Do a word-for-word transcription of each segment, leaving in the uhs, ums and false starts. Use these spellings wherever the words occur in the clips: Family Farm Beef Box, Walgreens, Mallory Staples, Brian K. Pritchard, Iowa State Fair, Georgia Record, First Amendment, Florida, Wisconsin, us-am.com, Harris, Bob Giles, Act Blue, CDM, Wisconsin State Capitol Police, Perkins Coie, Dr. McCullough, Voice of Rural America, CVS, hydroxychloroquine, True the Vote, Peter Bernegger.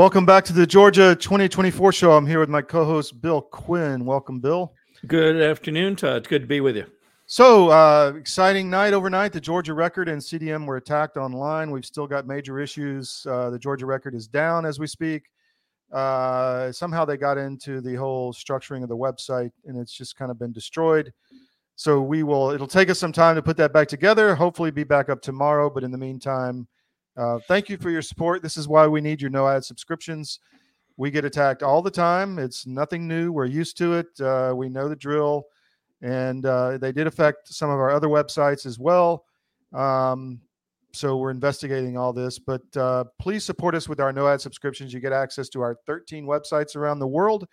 Welcome back to the Georgia twenty twenty-four show. I'm here with my co-host, Bill Quinn. Welcome, Bill. Good afternoon, Todd. It's good to be with you. So, uh, exciting night overnight. The Georgia Record and C D M were attacked online. We've still got major issues. Uh, the Georgia Record is down as we speak. Uh, somehow they got into the whole structuring of the website, and it's just kind of been destroyed. So we will, it'll take us some time to put that back together, hopefully be back up tomorrow. But in the meantime, uh, thank you for your support. This is why we need your no ad subscriptions. We get attacked all the time. It's nothing new. We're used to it. Uh, we know the drill. And uh, they did affect some of our other websites as well. Um, so we're investigating all this. But uh, please support us with our no ad subscriptions. You get access to our thirteen websites around the world.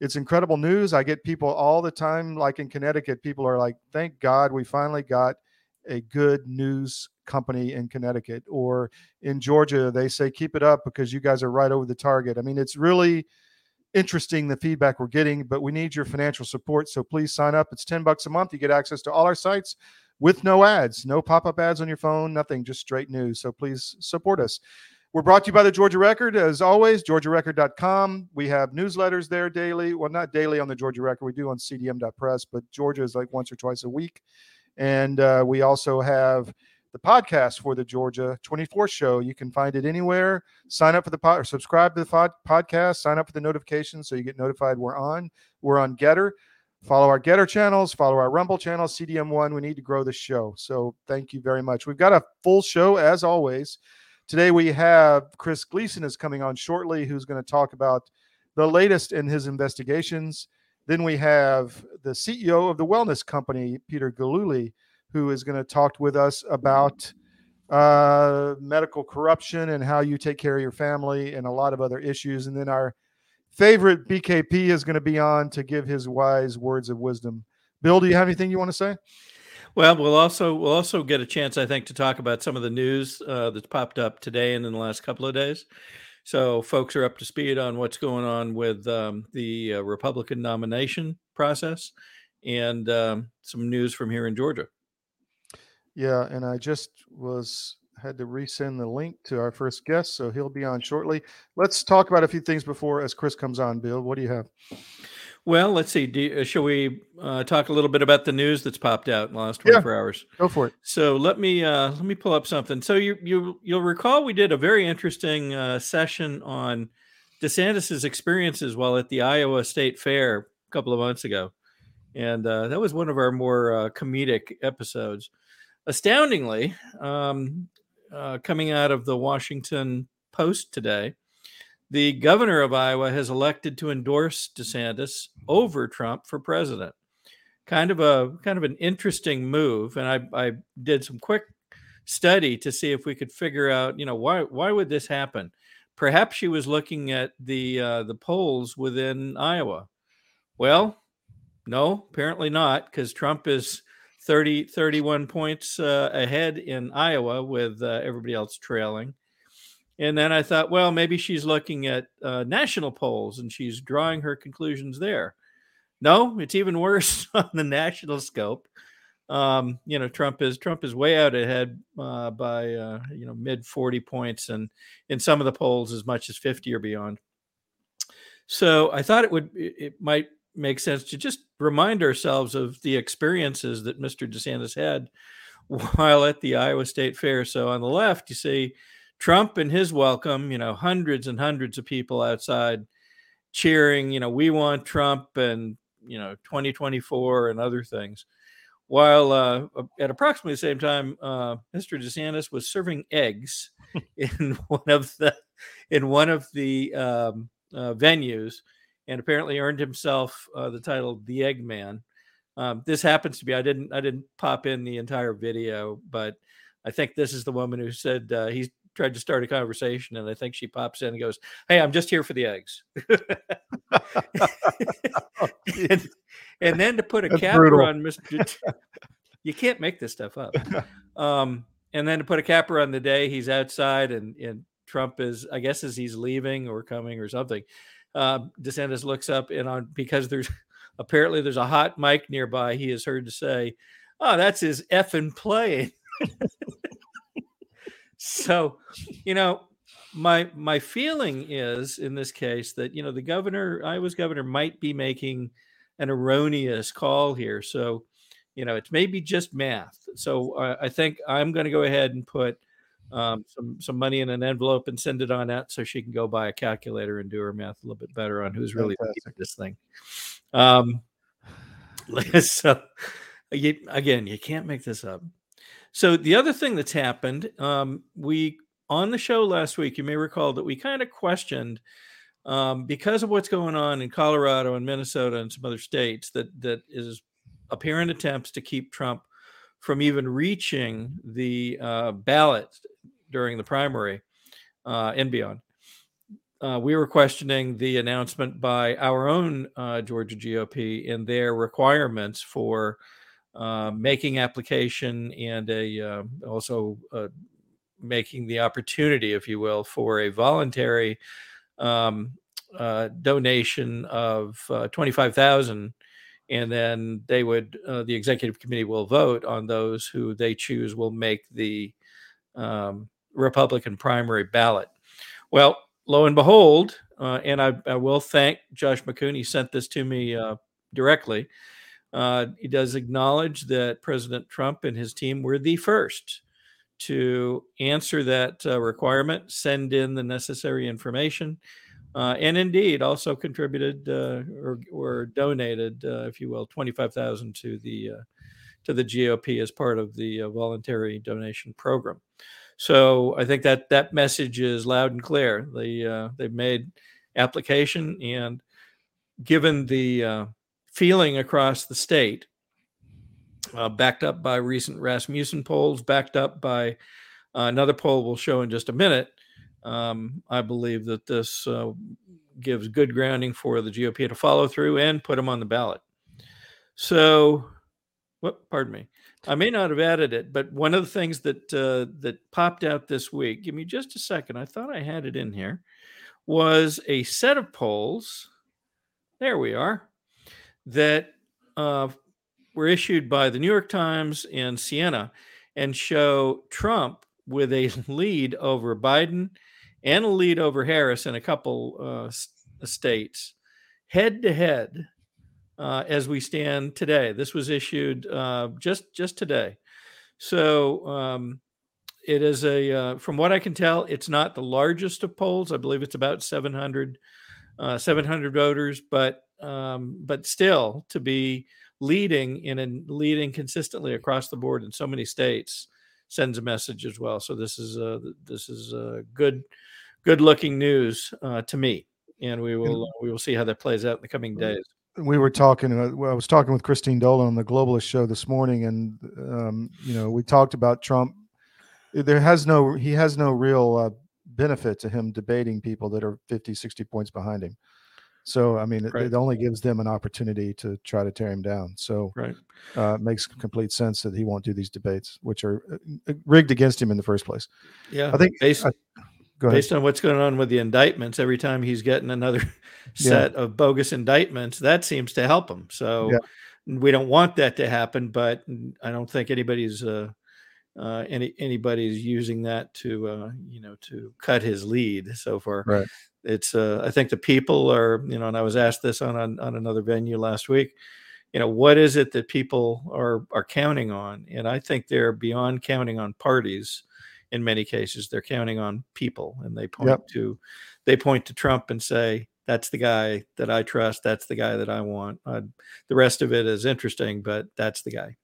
It's incredible news. I get people all the time, like in Connecticut, people are like, thank God we finally got a good news company in Connecticut. Or in Georgia, they say, keep it up because you guys are right over the target. I mean, it's really interesting, the feedback we're getting, but we need your financial support. So please sign up. It's ten bucks a month. You get access to all our sites with no ads, no pop-up ads on your phone, nothing, just straight news. So please support us. We're brought to you by the Georgia Record, as always, georgia record dot com. We have newsletters there daily. Well, not daily on the Georgia Record. We do on c d m dot press, but Georgia is like once or twice a week. And uh, we also have the podcast for the Georgia twenty-four show. You can find it anywhere. Sign up for the pod, or subscribe to the pod, podcast. Sign up for the notifications so you get notified we're on. We're on Getter. Follow our Getter channels. Follow our Rumble channel, C D M one. We need to grow the show. So thank you very much. We've got a full show, as always. Today we have Chris Gleason is coming on shortly, who's going to talk about the latest in his investigations. Then we have the C E O of the Wellness Company, Peter Gillooly, who is going to talk with us about uh, medical corruption and how you take care of your family and a lot of other issues. And then our favorite B K P is going to be on to give his wise words of wisdom. Bill, do you have anything you want to say? Well, we'll also we'll also get a chance, I think, to talk about some of the news uh, that's popped up today and in the last couple of days. So folks are up to speed on what's going on with um, the uh, Republican nomination process and um, some news from here in Georgia. Yeah, and I just was had to resend the link to our first guest, so he'll be on shortly. Let's talk about a few things before as Chris comes on. Bill, what do you have? Well, let's see. Do, shall we uh, talk a little bit about the news that's popped out in the last twenty-four yeah, hours? Go for it. So let me uh, let me pull up something. So you you you'll recall we did a very interesting uh, session on DeSantis's experiences while at the Iowa State Fair a couple of months ago, and uh, that was one of our more uh, comedic episodes. Astoundingly, um, uh, coming out of the Washington Post today, the governor of Iowa has elected to endorse DeSantis over Trump for president. Kind of a kind of an interesting move, and I, I did some quick study to see if we could figure out, you know, why why would this happen? Perhaps she was looking at the uh, the polls within Iowa. Well, no, apparently not, because Trump is thirty, thirty-one points uh, ahead in Iowa with uh, everybody else trailing. And then I thought, well, maybe she's looking at uh, national polls and she's drawing her conclusions there. No, it's even worse on the national scope. Um, you know, Trump is Trump is way out ahead uh, by, uh, you know, mid forty points, and in some of the polls as much as fifty or beyond. So I thought it would it might make sense to just remind ourselves of the experiences that Mister DeSantis had while at the Iowa State Fair. So on the left, you see Trump and his welcome, you know, hundreds and hundreds of people outside cheering, you know, we want Trump and, you know, twenty twenty-four and other things. While uh, at approximately the same time, uh, Mister DeSantis was serving eggs in one of the in one of the um, uh, venues, and apparently earned himself uh, the title "The Egg Man." Um, this happens to be I didn't I didn't pop in the entire video, but I think this is the woman who said uh, he's tried to start a conversation, and I think she pops in and goes, "Hey, I'm just here for the eggs." and, and then to put a That's capper brutal. on Mister You can't make this stuff up. Um, and then to put a capper on the day he's outside, and, and Trump is, I guess, as he's leaving or coming or something, uh, DeSantis looks up, and on because there's apparently there's a hot mic nearby, he is heard to say, "Oh, that's his effing plane." So, you know, my my feeling is in this case that, you know, the governor, Iowa's governor, might be making an erroneous call here. So, you know, it's maybe just math. So uh, I think I'm going to go ahead and put um, some some money in an envelope and send it on out so she can go buy a calculator and do her math a little bit better on who's really leading this thing. Um, so you, again, you can't make this up. So the other thing that's happened, um, we on the show last week, you may recall that we kind of questioned um, because of what's going on in Colorado and Minnesota and some other states that that is apparent attempts to keep Trump from even reaching the uh, ballot during the primary uh, and beyond. Uh, we were questioning the announcement by our own uh, Georgia G O P and their requirements for uh, making application and a uh, also uh, making the opportunity, if you will, for a voluntary um, uh, donation of uh, twenty-five thousand dollars. And then they would, uh, the executive committee will vote on those who they choose will make the um, Republican primary ballot. Well, lo and behold, uh, and I, I will thank Josh McCoon. He sent this to me uh, directly. Uh, he does acknowledge that President Trump and his team were the first to answer that uh, requirement, send in the necessary information, Uh, and indeed, also contributed uh, or, or donated, uh, if you will, twenty-five thousand dollars to the uh, to the G O P as part of the uh, voluntary donation program. So I think that that message is loud and clear. They uh, they've made application, and given the uh, feeling across the state, uh, backed up by recent Rasmussen polls, backed up by uh, another poll we'll show in just a minute. Um, I believe that this uh, gives good grounding for the G O P to follow through and put them on the ballot. So, what? Pardon me. I may not have added it, but one of the things that uh, that popped out this week, give me just a second, I thought I had it in here, was a set of polls, there we are, that uh, were issued by the New York Times and Siena and show Trump with a lead over Biden and a lead over Harris in a couple uh, states, head-to-head uh, as we stand today. This was issued uh, just just today. So um, it is a, uh, from what I can tell, it's not the largest of polls. I believe it's about seven hundred voters, but um, but still to be leading in and leading consistently across the board in so many states sends a message as well. So this is uh, this is uh, good, good looking news uh, to me, and we will uh, we will see how that plays out in the coming days. We were talking. Uh, I was talking with Christine Dolan on the Globalist show this morning, and um, you know, we talked about Trump. There has no he has no real uh, benefit to him debating people that are fifty, sixty points behind him. So I mean, right. it, it only gives them an opportunity to try to tear him down. So right. uh, it makes complete sense that he won't do these debates, which are rigged against him in the first place. Yeah, I think based, I, go ahead. based on what's going on with the indictments, every time he's getting another set yeah. of bogus indictments, that seems to help him. So yeah. we don't want that to happen, but I don't think anybody's uh, uh, any anybody's using that to uh, you know to cut his lead so far. Right. It's, uh, I think the people are, you know, and I was asked this on, on, on another venue last week, you know, what is it that people are, are counting on? And I think they're beyond counting on parties. In many cases, they're counting on people, and they point yep. to, they point to Trump and say, that's the guy that I trust. That's the guy that I want. Uh, the rest of it is interesting, but that's the guy.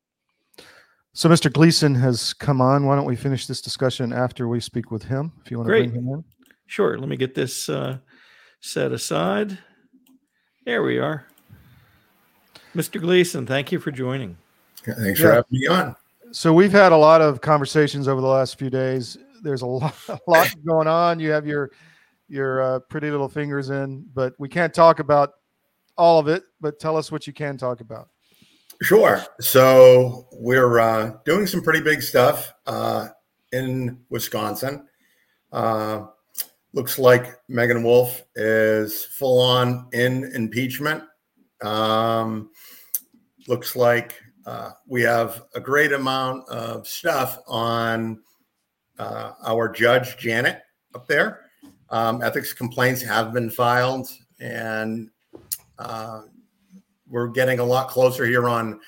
So Mister Gleason has come on. Why don't we finish this discussion after we speak with him? If you want Great. to bring him in. Sure. Let me get this uh, set aside. There we are. Mister Gleason, thank you for joining. Thanks yeah. for having me on. So we've had a lot of conversations over the last few days. There's a lot, a lot going on. You have your your uh, pretty little fingers in, but we can't talk about all of it. But tell us what you can talk about. Sure. So we're uh, doing some pretty big stuff uh, in Wisconsin. Uh, Looks like Megan Wolf is full on in impeachment. Um, looks like uh, we have a great amount of stuff on uh, our judge, Janet, up there. Um, ethics complaints have been filed, and uh, we're getting a lot closer here on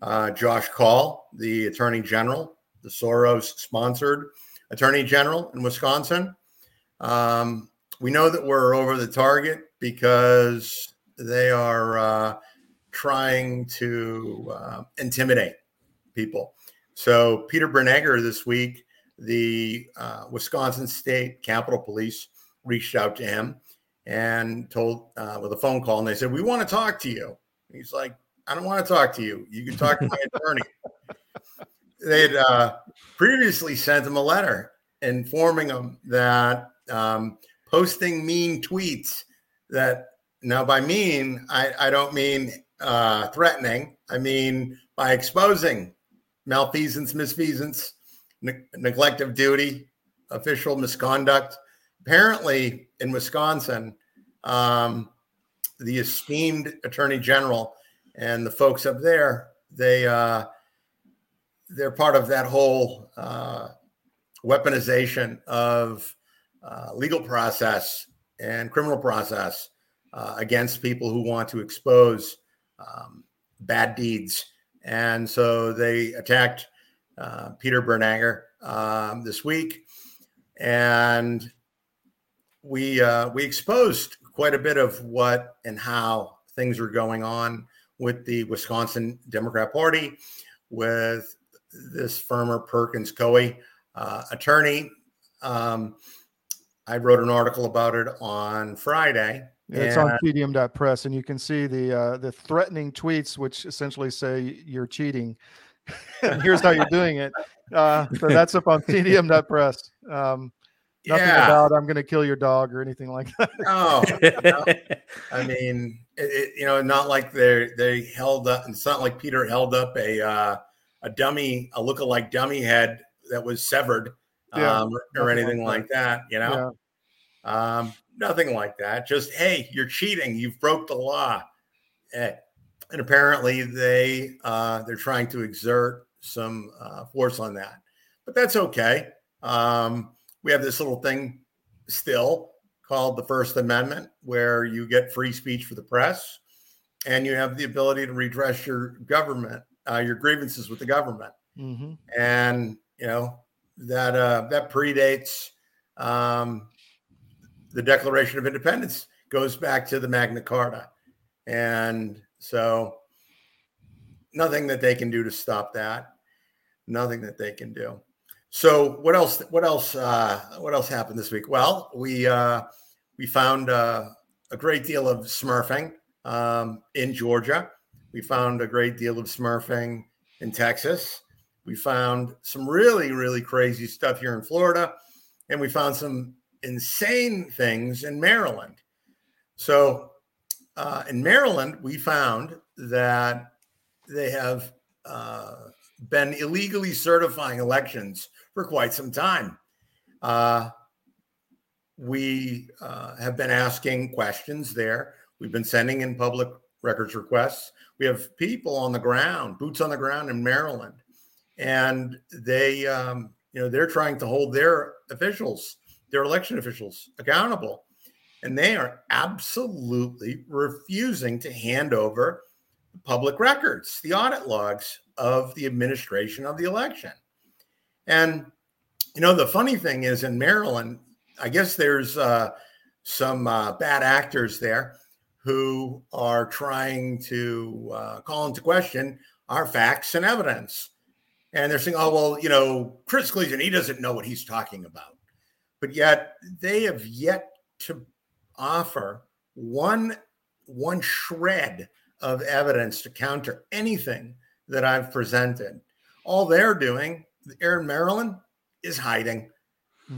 uh, Josh Call, the Attorney General, the Soros-sponsored Attorney General in Wisconsin. Um, we know that we're over the target because they are uh, trying to uh, intimidate people. So Peter Bernegger this week, the uh, Wisconsin State Capitol Police reached out to him and told uh, with a phone call, and they said, "We want to talk to you." And he's like, "I don't want to talk to you. You can talk to my attorney." They had uh, previously sent him a letter informing him that um, posting mean tweets that now by mean, I, I don't mean uh, threatening. I mean by exposing malfeasance, misfeasance, ne- neglect of duty, official misconduct. Apparently in Wisconsin, um, the esteemed attorney general and the folks up there, they, uh, they're part of that whole uh, weaponization of uh, legal process and criminal process uh, against people who want to expose um, bad deeds. And so they attacked uh, Peter Bernegger um, this week. And we uh, we exposed quite a bit of what and how things are going on with the Wisconsin Democrat Party, with this Firmer Perkins Coie uh, attorney. Um, I wrote an article about it on Friday. Yeah, it's on T D M dot press, and you can see the uh, the threatening tweets, which essentially say you're cheating. Here's how you're doing it. Uh, so that's up on T D M dot press. Um, nothing yeah. about I'm going to kill your dog or anything like that. Oh, no. I mean, it, you know, not like they they held up. It's not like Peter held up a uh, a dummy, a lookalike dummy head that was severed yeah, um, or anything like that. that you know. Yeah. Um, nothing like that. Just, hey, you're cheating. You've broke the law. And apparently they, uh, they're trying to exert some uh, force on that, but that's okay. Um, we have this little thing still called the First Amendment, where you get free speech for the press and you have the ability to redress your government, uh, your grievances with the government. Mm-hmm. And, you know, that, uh, that predates, um, the Declaration of Independence. Goes back to the Magna Carta. And so nothing that they can do to stop that. Nothing that they can do. So what else, what else, uh, what else happened this week? Well, we, uh, we found uh, a great deal of smurfing um, in Georgia. We found a great deal of smurfing in Texas. We found some really, really crazy stuff here in Florida. And we found some insane things in Maryland. So uh, in Maryland, we found that they have uh, been illegally certifying elections for quite some time. Uh, we uh, have been asking questions there. We've been sending in public records requests. We have people on the ground, boots on the ground in Maryland, and they, um, you know, they're trying to hold their officials, their election officials, accountable, and they are absolutely refusing to hand over public records, the audit logs of the administration of the election. And, you know, the funny thing is in Maryland, I guess there's uh, some uh, bad actors there who are trying to uh, call into question our facts and evidence. And they're saying, oh, well, you know, Chris Gleason, he doesn't know what he's talking about. But yet they have yet to offer one, one shred of evidence to counter anything that I've presented. All they're doing here in Maryland is hiding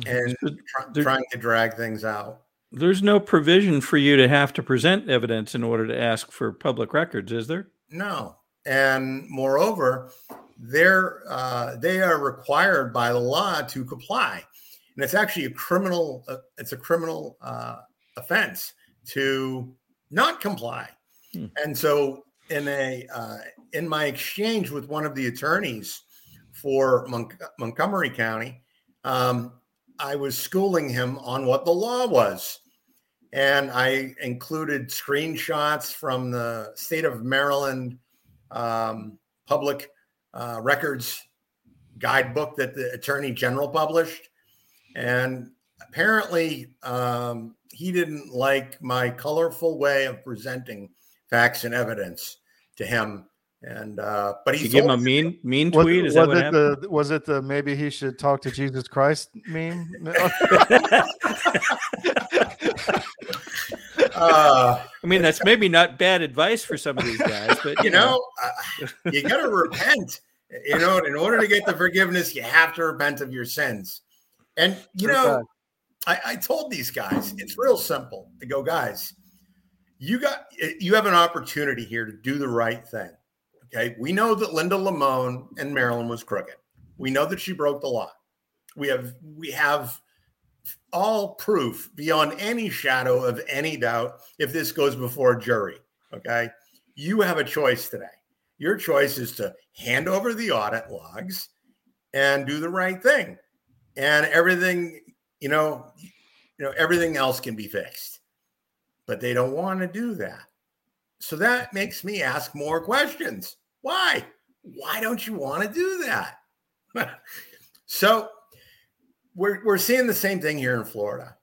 and try, there, trying to drag things out. There's no provision for you to have to present evidence in order to ask for public records, is there? No. And moreover, they're, uh, they are required by the law to comply. And it's actually a criminal, uh, it's a criminal uh, offense to not comply. Hmm. And so in a uh, in my exchange with one of the attorneys for Mon- Montgomery County, um, I was schooling him on what the law was. And I included screenshots from the state of Maryland um, public uh, records guidebook that the attorney general published. And apparently um, he didn't like my colorful way of presenting facts and evidence to him. And uh, but he gave him a mean mean tweet. Was, was it happened? the was it the maybe he should talk to Jesus Christ meme? uh, I mean, that's maybe not bad advice for some of these guys, but you, you know, know. Uh, you got to repent. You know, in order to get the forgiveness, you have to repent of your sins. And you Perfect. know, I, I told these guys it's real simple. I go, guys, you got you have an opportunity here to do the right thing. Okay, we know that Linda Lemon in Maryland was crooked. We know that she broke the law. We have we have all proof beyond any shadow of any doubt if this goes before a jury. Okay, you have a choice today. Your choice is to hand over the audit logs and do the right thing. And everything, you know, you know, everything else can be fixed. But they don't want to do that. So that makes me ask more questions. Why? Why don't you want to do that? So we're we're seeing the same thing here in Florida,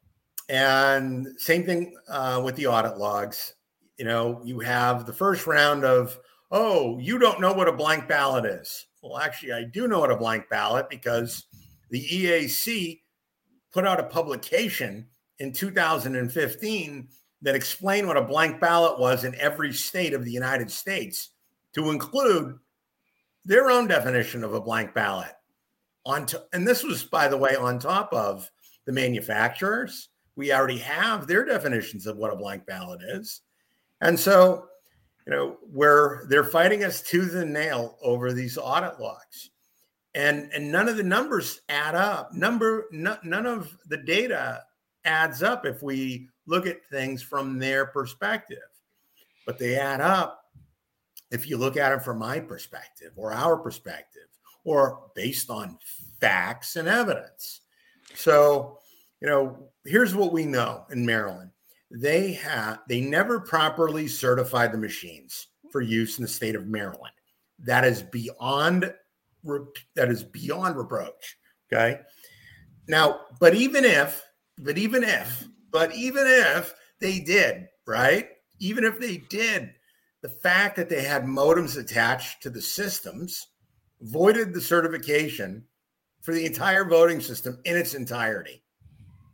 and same thing uh, with the audit logs. You know, you have the first round of, oh, you don't know what a blank ballot is. Well, actually, I do know what a blank ballot, because the E A C put out a publication in two thousand fifteen that explained what a blank ballot was in every state of the United States, to include their own definition of a blank ballot. On to, and this was, by the way, on top of the manufacturers. We already have their definitions of what a blank ballot is. And so, you know, where they're fighting us tooth and nail over these audit logs. And, and none of the numbers add up. Number n- None of the data adds up if we look at things from their perspective. But they add up if you look at it from my perspective or our perspective or based on facts and evidence. So, you know, here's what we know in Maryland. They have they never properly certified the machines for use in the state of Maryland. That is beyond that is beyond reproach. Okay. Now, but even if, but even if, but even if they did, right? Even if they did, the fact that they had modems attached to the systems voided the certification for the entire voting system in its entirety.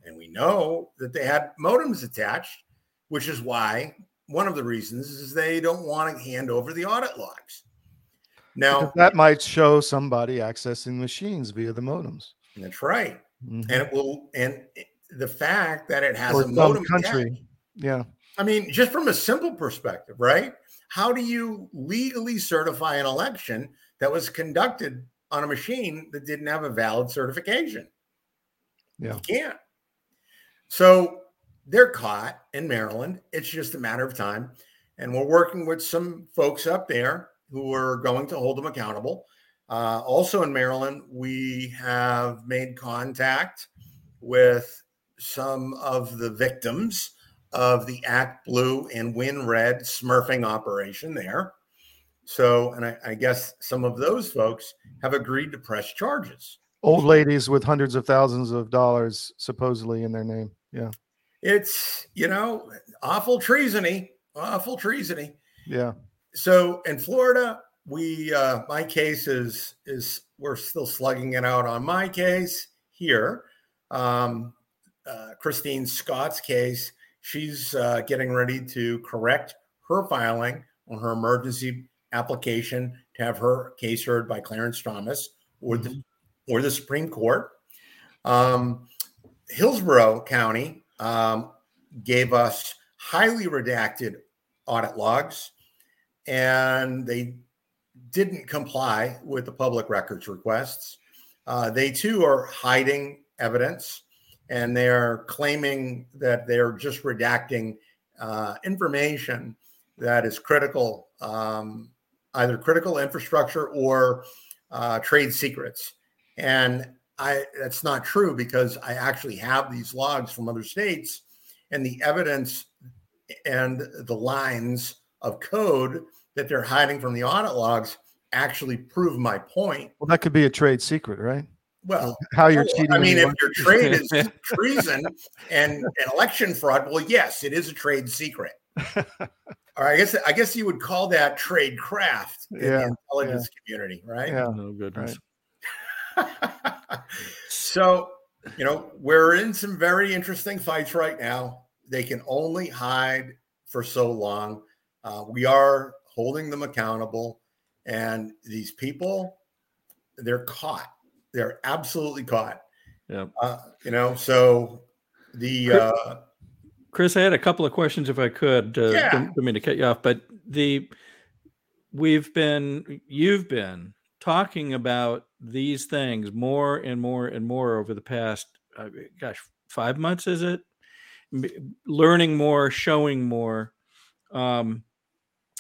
And we know that they had modems attached, which is why one of the reasons is they don't want to hand over the audit logs. Now, because that might show somebody accessing machines via the modems. That's right. Mm-hmm. And it will, and the fact that it has or a modem country. Attached, yeah. I mean, just from a simple perspective, right? How do you legally certify an election that was conducted on a machine that didn't have a valid certification? Yeah. You can't. So they're caught in Maryland. It's just a matter of time. And we're working with some folks up there who are going to hold them accountable. Uh, also in Maryland, we have made contact with some of the victims of the Act Blue and Win Red smurfing operation there. So, and I, I guess some of those folks have agreed to press charges. Old ladies with hundreds of thousands of dollars supposedly in their name. Yeah. It's, you know, awful treasony, awful treasony. Yeah. So in Florida, we, uh, my case is, is we're still slugging it out on my case here. Um, uh, Christine Scott's case, she's uh, getting ready to correct her filing on her emergency application to have her case heard by Clarence Thomas or the, or the Supreme Court. Um, Hillsborough County um, gave us highly redacted audit logs, and they didn't comply with the public records requests. Uh, they too are hiding evidence, and they are claiming that they're just redacting uh, information that is critical, um, either critical infrastructure or uh, trade secrets. And I that's not true, because I actually have these logs from other states, and the evidence and the lines of code that they're hiding from the audit logs actually prove my point. Well, that could be a trade secret, right? Well, how you're cheating. I mean, if your trade is treason and, and election fraud, well, yes, it is a trade secret. All right, I guess I guess you would call that trade craft in yeah, the intelligence yeah. community, right? Yeah, no goodness. Right. So, you know, we're in some very interesting fights right now. They can only hide for so long. Uh, we are holding them accountable, and these people, they're caught. They're absolutely caught. Yeah. Uh, you know, so the uh, Chris, I had a couple of questions if I could. Uh, yeah. Don't, don't mean to cut you off, but the we've been you've been talking about these things more and more and more over the past, uh, gosh, five months, is it? Learning more, showing more. Um,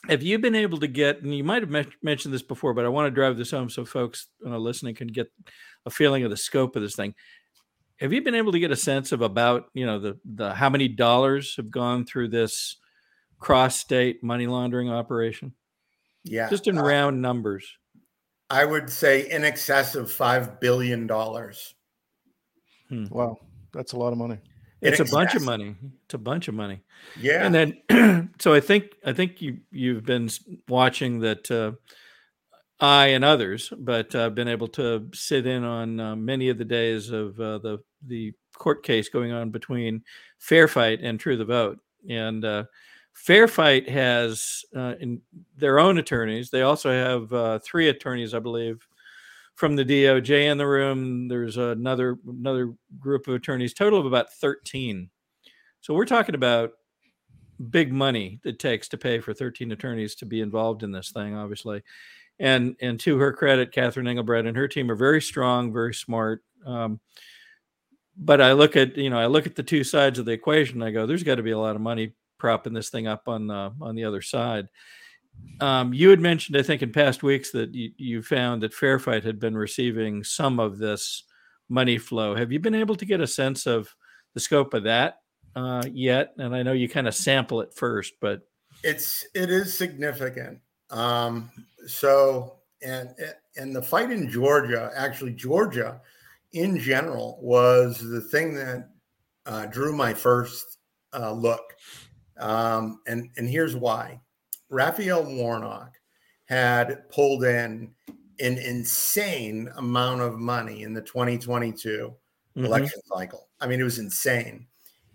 Have you been able to get, and you might have met, mentioned this before, but I want to drive this home so folks uh, listening can get a feeling of the scope of this thing. Have you been able to get a sense of about, you know, the the how many dollars have gone through this cross-state money laundering operation? Yeah. Just in uh, round numbers. I would say in excess of five billion dollars. Hmm. Wow. That's a lot of money. It's, it's a bunch of money. It's a bunch of money. Yeah. And then, so I think I think you you've been watching that. Uh, I and others, but I've uh, been able to sit in on uh, many of the days of uh, the the court case going on between Fair Fight and True the Vote. And uh, Fair Fight has uh, in their own attorneys. They also have uh, three attorneys, I believe, from the D O J in the room. There's another another group of attorneys, total of about thirteen. So we're talking about big money it takes to pay for thirteen attorneys to be involved in this thing, obviously. And and to her credit, Catherine Engelbrecht and her team are very strong, very smart. Um, but I look at, you know, I look at the two sides of the equation. And I go, there's got to be a lot of money propping this thing up on the on the other side. Um, you had mentioned, I think, in past weeks that you, you found that Fair Fight had been receiving some of this money flow. Have you been able to get a sense of the scope of that uh, yet? And I know you kind of sample it first, but it's it is significant. Um, so, and and the fight in Georgia, actually Georgia, in general, was the thing that uh, drew my first uh, look. Um, and and here's why. Raphael Warnock had pulled in an insane amount of money in the twenty twenty-two mm-hmm. election cycle. I mean, it was insane.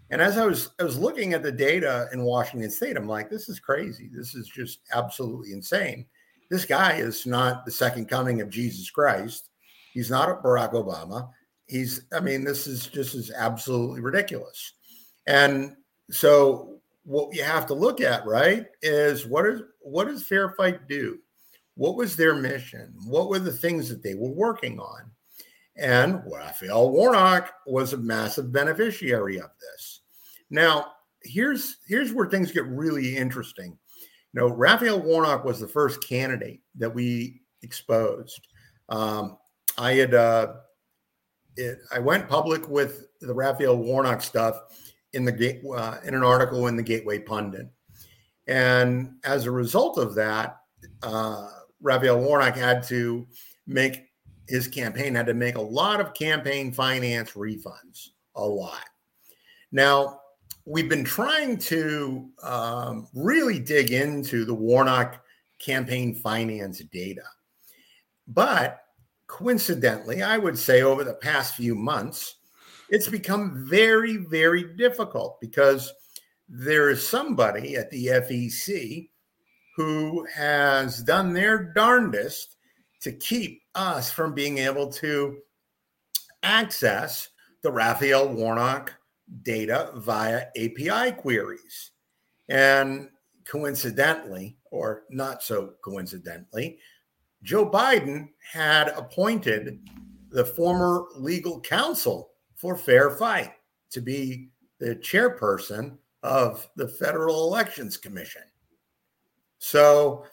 And as I was I was looking at the data in Washington State, I'm like, this is crazy. This is just absolutely insane. This guy is not the second coming of Jesus Christ. He's not a Barack Obama. He's, I mean, this is just is absolutely ridiculous. And so what you have to look at, right, is what is what does Fair Fight do? What was their mission? What were the things that they were working on? And Raphael Warnock was a massive beneficiary of this. Now, here's here's where things get really interesting. You know, Raphael Warnock was the first candidate that we exposed. Um, I had uh, it, I went public with the Raphael Warnock stuff in the uh, in an article in the Gateway Pundit. And as a result of that, uh, Raphael Warnock had to make his campaign had to make a lot of campaign finance refunds, a lot. Now, we've been trying to um, really dig into the Warnock campaign finance data. But coincidentally, I would say over the past few months, it's become very, very difficult because there is somebody at the F E C who has done their darndest to keep us from being able to access the Raphael Warnock data via A P I queries. And coincidentally, or not so coincidentally, Joe Biden had appointed the former legal counsel for Fair Fight to be the chairperson of the Federal Elections Commission. So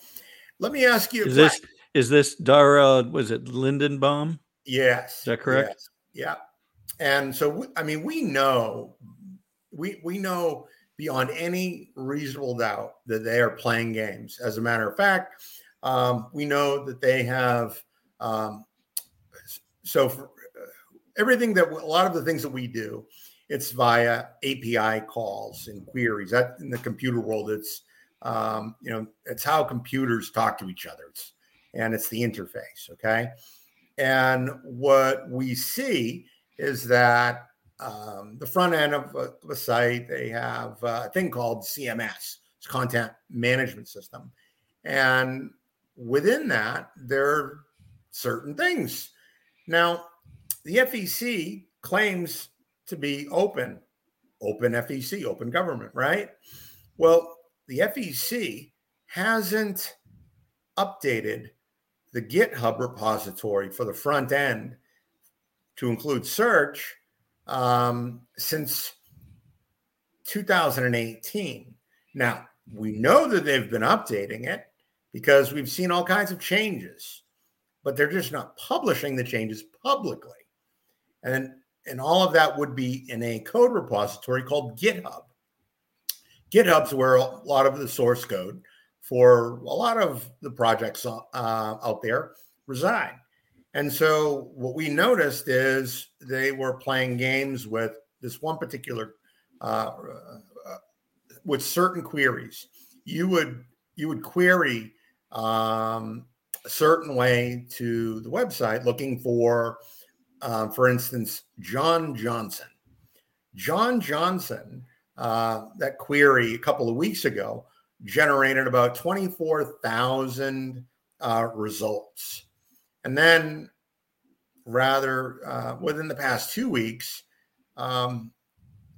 let me ask you. Is this, is this Dara, was it Lindenbaum? Yes. Is that correct? Yes. Yeah. And so, I mean, we know, we we know beyond any reasonable doubt that they are playing games. As a matter of fact, um, we know that they have, um, so for everything that, a lot of the things that we do, it's via A P I calls and queries. That, in the computer world, it's, um, you know, it's how computers talk to each other. It's, and it's the interface, okay? And what we see is that um, the front end of a, of a site, they have a thing called C M S, it's content management system. And within that, there are certain things. Now, the F E C claims to be open, open F E C, open government, right? Well, the F E C hasn't updated the GitHub repository for the front end to include search um, since two thousand eighteen. Now, we know that they've been updating it because we've seen all kinds of changes, but they're just not publishing the changes publicly. And, and all of that would be in a code repository called GitHub. GitHub's where a lot of the source code for a lot of the projects uh, out there reside. And so what we noticed is they were playing games with this one particular, uh, uh, with certain queries. You would you would query um, a certain way to the website looking for, uh, for instance, John Johnson. John Johnson, uh, that query a couple of weeks ago, generated about twenty-four thousand uh, results. And then rather uh, within the past two weeks, um,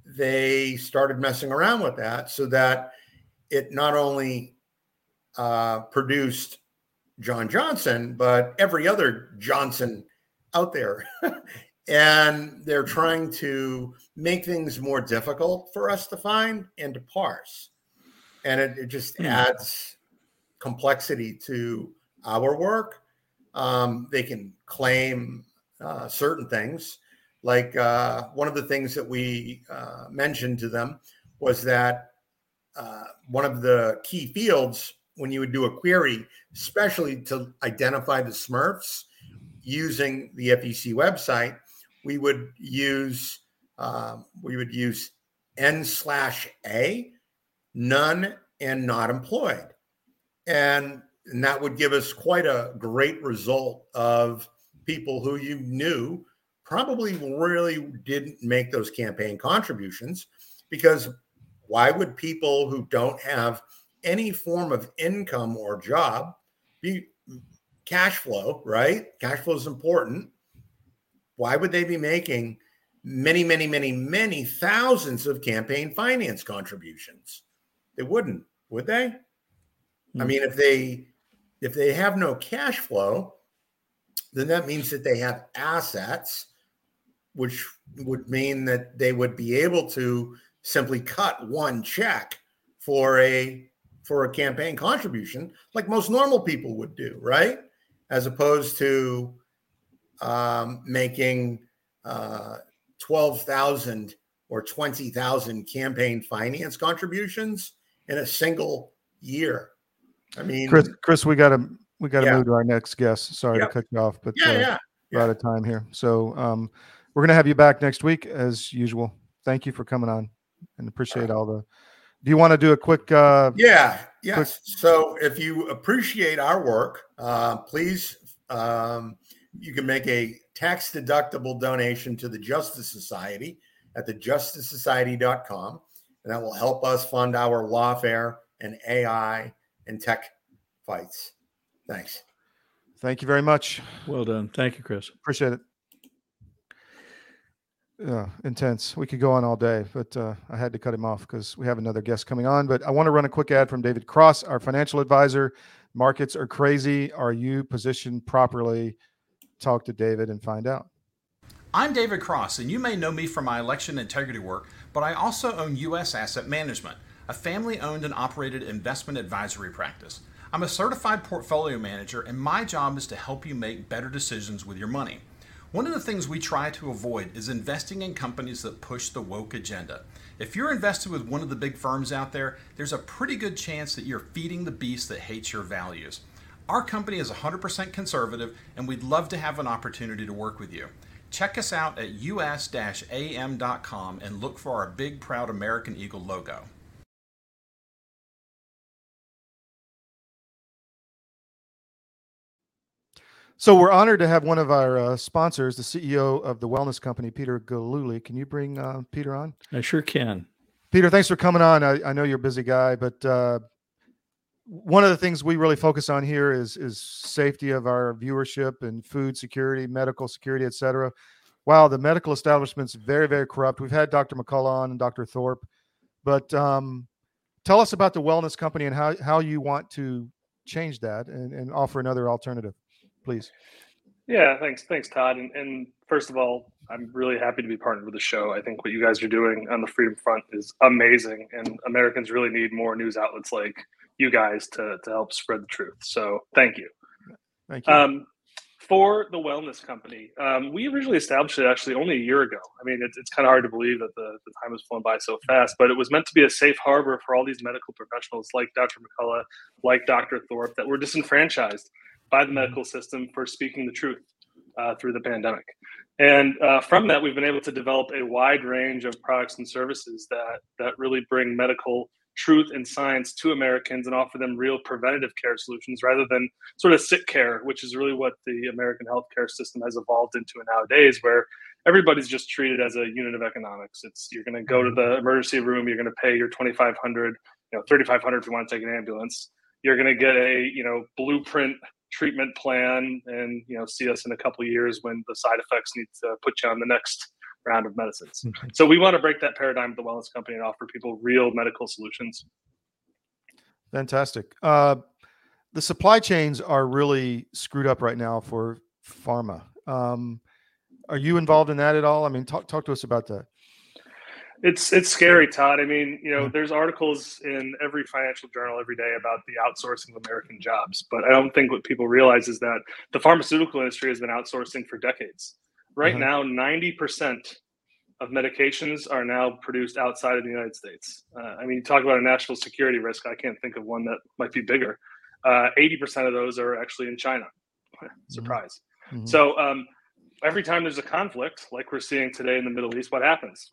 they started messing around with that so that it not only uh, produced John Johnson, but every other Johnson out there. And they're trying to make things more difficult for us to find and to parse. And it, it just adds complexity to our work. Um, they can claim uh, certain things. Like uh, one of the things that we uh, mentioned to them was that uh, one of the key fields when you would do a query, especially to identify the Smurfs using the F E C website, we would use um, we would use N slash A. None and not employed. And, and that would give us quite a great result of people who you knew probably really didn't make those campaign contributions, because why would people who don't have any form of income or job be cash flow, right? Cash flow is important. Why would they be making many, many, many, many thousands of campaign finance contributions? They wouldn't, would they? Mm-hmm. I mean, if they if they have no cash flow, then that means that they have assets, which would mean that they would be able to simply cut one check for a for a campaign contribution, like most normal people would do, right? As opposed to um, making uh, twelve thousand or twenty thousand campaign finance contributions in a single year. I mean, Chris, Chris, we got to we got to yeah. move to our next guest. Sorry yeah. to cut you off, but yeah, uh, yeah. we're yeah. out of time here. So um, we're going to have you back next week as usual. Thank you for coming on, and appreciate all the. Do you want to do a quick? Uh, yeah. Yes. Quick... So if you appreciate our work, uh, please, um, you can make a tax deductible donation to the Justice Society at the justice society dot com, and that will help us fund our lawfare and A I and tech fights. Thanks. Thank you very much. Well done. Thank you, Chris. Appreciate it. Uh, intense. We could go on all day, but uh, I had to cut him off because we have another guest coming on. But I want to run a quick ad from David Cross, our financial advisor. Markets are crazy. Are you positioned properly? Talk to David and find out. I'm David Cross, and you may know me from my election integrity work, but I also own U S Asset Management, a family-owned and operated investment advisory practice. I'm a certified portfolio manager, and my job is to help you make better decisions with your money. One of the things we try to avoid is investing in companies that push the woke agenda. If you're invested with one of the big firms out there, there's a pretty good chance that you're feeding the beast that hates your values. Our company is one hundred percent conservative, and we'd love to have an opportunity to work with you. Check us out at u s dash a m dot com and look for our big, proud American Eagle logo. So we're honored to have one of our uh, sponsors, the C E O of the Wellness Company, Peter Gillooly. Can you bring uh, Peter on? I sure can. Peter, thanks for coming on. I, I know you're a busy guy, but uh, one of the things we really focus on here is is safety of our viewership and food security, medical security, et cetera. Wow, the medical establishment's very, very corrupt. We've had Doctor McCullough on and Doctor Thorpe, but um, tell us about the Wellness Company and how, how you want to change that and, and offer another alternative. Please. Yeah, thanks. Thanks, Todd. And, and first of all, I'm really happy to be partnered with the show. I think what you guys are doing on the Freedom Front is amazing. And Americans really need more news outlets like you guys to, to help spread the truth. So thank you. Thank you. Um, for the Wellness Company, um, we originally established it actually only a year ago. I mean, it's, it's kind of hard to believe that the, the time has flown by so fast, but it was meant to be a safe harbor for all these medical professionals like Doctor McCullough, like Doctor Thorpe, that were disenfranchised by the medical system for speaking the truth uh, through the pandemic. And uh, from that, we've been able to develop a wide range of products and services that that really bring medical truth and science to Americans and offer them real preventative care solutions rather than sort of sick care, which is really what the American healthcare system has evolved into nowadays, where everybody's just treated as a unit of economics. It's you're gonna go to the emergency room, you're gonna pay your twenty-five hundred dollars, you know, thirty-five hundred dollars if you wanna take an ambulance. You're gonna get a, you know, blueprint treatment plan and, you know, see us in a couple of years when the side effects need to put you on the next round of medicines. Okay. So we want to break that paradigm of the Wellness Company and offer people real medical solutions. Fantastic. Uh, the supply chains are really screwed up right now for pharma. Um, are you involved in that at all? I mean, talk, talk to us about that. It's it's scary, Todd. I mean, you know, there's articles in every financial journal every day about the outsourcing of American jobs. But I don't think what people realize is that the pharmaceutical industry has been outsourcing for decades. Right uh-huh. now, ninety percent of medications are now produced outside of the United States. Uh, I mean, you talk about a national security risk. I can't think of one that might be bigger. Uh, eighty percent of those are actually in China. Surprise. Mm-hmm. So um, every time there's a conflict, like we're seeing today in the Middle East, what happens?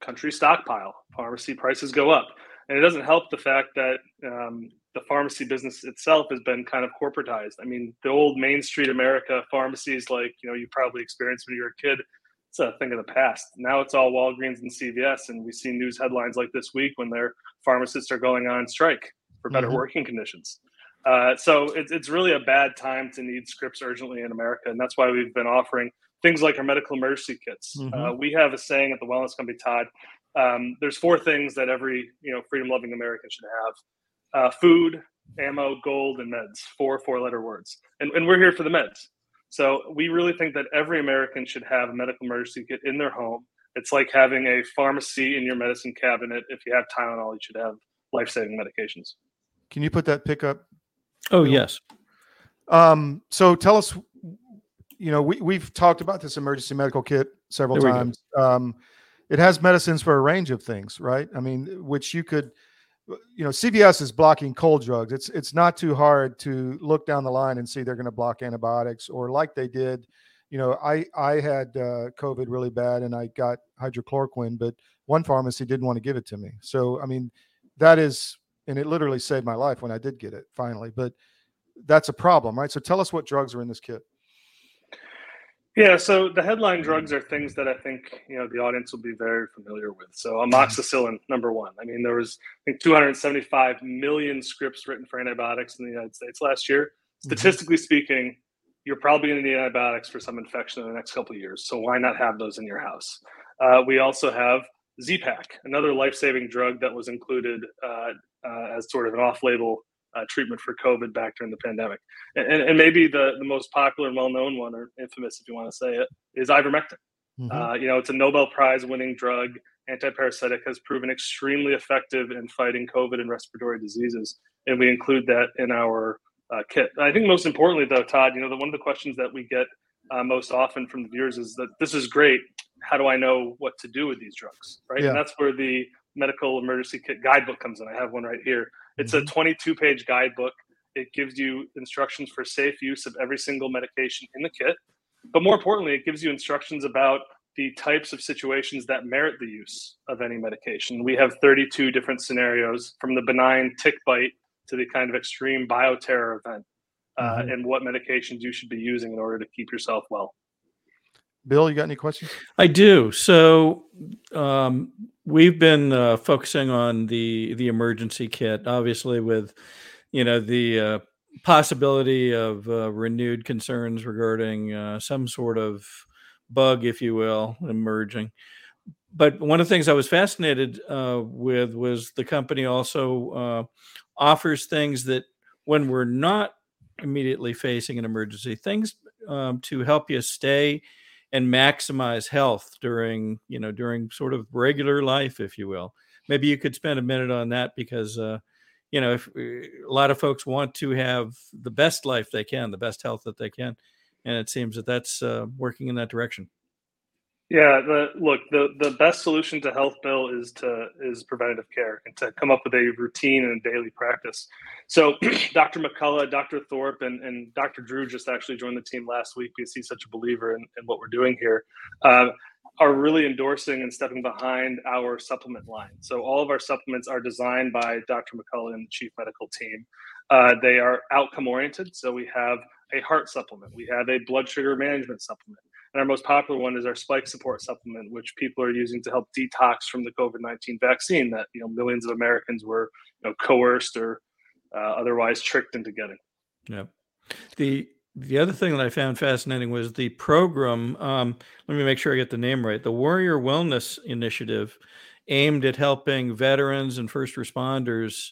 Country stockpile, pharmacy prices go up. And it doesn't help the fact that um, the pharmacy business itself has been kind of corporatized. I mean, the old Main Street America pharmacies, like, you know, you probably experienced when you were a kid, it's a thing of the past. Now it's all Walgreens and C V S. And we see news headlines like this week when their pharmacists are going on strike for better mm-hmm. working conditions. Uh, so it's, it's really a bad time to need scripts urgently in America. And that's why we've been offering things like our medical emergency kits. Mm-hmm. Uh, we have a saying at the Wellness Company, Todd, um, there's four things that every, you know, freedom-loving American should have. Uh, food, ammo, gold, and meds. Four four-letter words. And, and we're here for the meds. So we really think that every American should have a medical emergency kit in their home. It's like having a pharmacy in your medicine cabinet. If you have Tylenol, you should have life-saving medications. Can you put that pick up? Oh, yes. Um, so tell us... You know, we, we've talked about this emergency medical kit several times. Um, it has medicines for a range of things, right? I mean, which you could, you know, C V S is blocking cold drugs. It's it's not too hard to look down the line and see they're going to block antibiotics or like they did. You know, I, I had uh, COVID really bad and I got hydroxychloroquine, but one pharmacy didn't want to give it to me. So, I mean, that is, and it literally saved my life when I did get it finally, but that's a problem, right? So tell us what drugs are in this kit. Yeah, so the headline drugs are things that I think, you know, the audience will be very familiar with. So amoxicillin, number one. I mean, there was I think two hundred seventy-five million scripts written for antibiotics in the United States last year. Statistically speaking, you're probably going to need antibiotics for some infection in the next couple of years. So why not have those in your house? Uh, we also have Z-Pak, another life-saving drug that was included uh, uh, as sort of an off-label Uh, treatment for COVID back during the pandemic. And, and maybe the, the most popular and well-known one, or infamous if you want to say it, is ivermectin. Mm-hmm. Uh, you know, it's a Nobel Prize-winning drug, antiparasitic, has proven extremely effective in fighting COVID and respiratory diseases. And we include that in our uh, kit. I think most importantly, though, Todd, you know, the, one of the questions that we get uh, most often from the viewers is that this is great. How do I know what to do with these drugs? Right. Yeah. And that's where the medical emergency kit guidebook comes in. I have one right here. It's mm-hmm. a twenty-two page guidebook. It gives you instructions for safe use of every single medication in the kit. But more importantly, it gives you instructions about the types of situations that merit the use of any medication. We have thirty-two different scenarios, from the benign tick bite to the kind of extreme bioterror event, uh, mm-hmm. and what medications you should be using in order to keep yourself well. Bill, you got any questions? I do. So um, we've been uh, focusing on the the emergency kit, obviously, with you know the uh, possibility of uh, renewed concerns regarding uh, some sort of bug, if you will, emerging. But one of the things I was fascinated uh, with was the company also uh, offers things that when we're not immediately facing an emergency, things um, to help you stay and maximize health during, you know, during sort of regular life, if you will. Maybe you could spend a minute on that, because, uh, you know, if a lot of folks want to have the best life they can, the best health that they can, and it seems that that's uh, working in that direction. Yeah, the, look, the, the best solution to health, Bill, is to is preventative care and to come up with a routine and a daily practice. So Doctor McCullough, Doctor Thorpe, and, and Doctor Drew just actually joined the team last week because he's such a believer in, in what we're doing here, uh, are really endorsing and stepping behind our supplement line. So all of our supplements are designed by Doctor McCullough and the chief medical team. Uh, they are outcome-oriented, so we have a heart supplement. We have a blood sugar management supplement. And our most popular one is our spike support supplement, which people are using to help detox from the COVID nineteen vaccine that, you know, millions of Americans were, you know, coerced or uh, otherwise tricked into getting. Yeah. The the other thing that I found fascinating was the program. Um, let me make sure I get the name right. The Warrior Wellness Initiative, aimed at helping veterans and first responders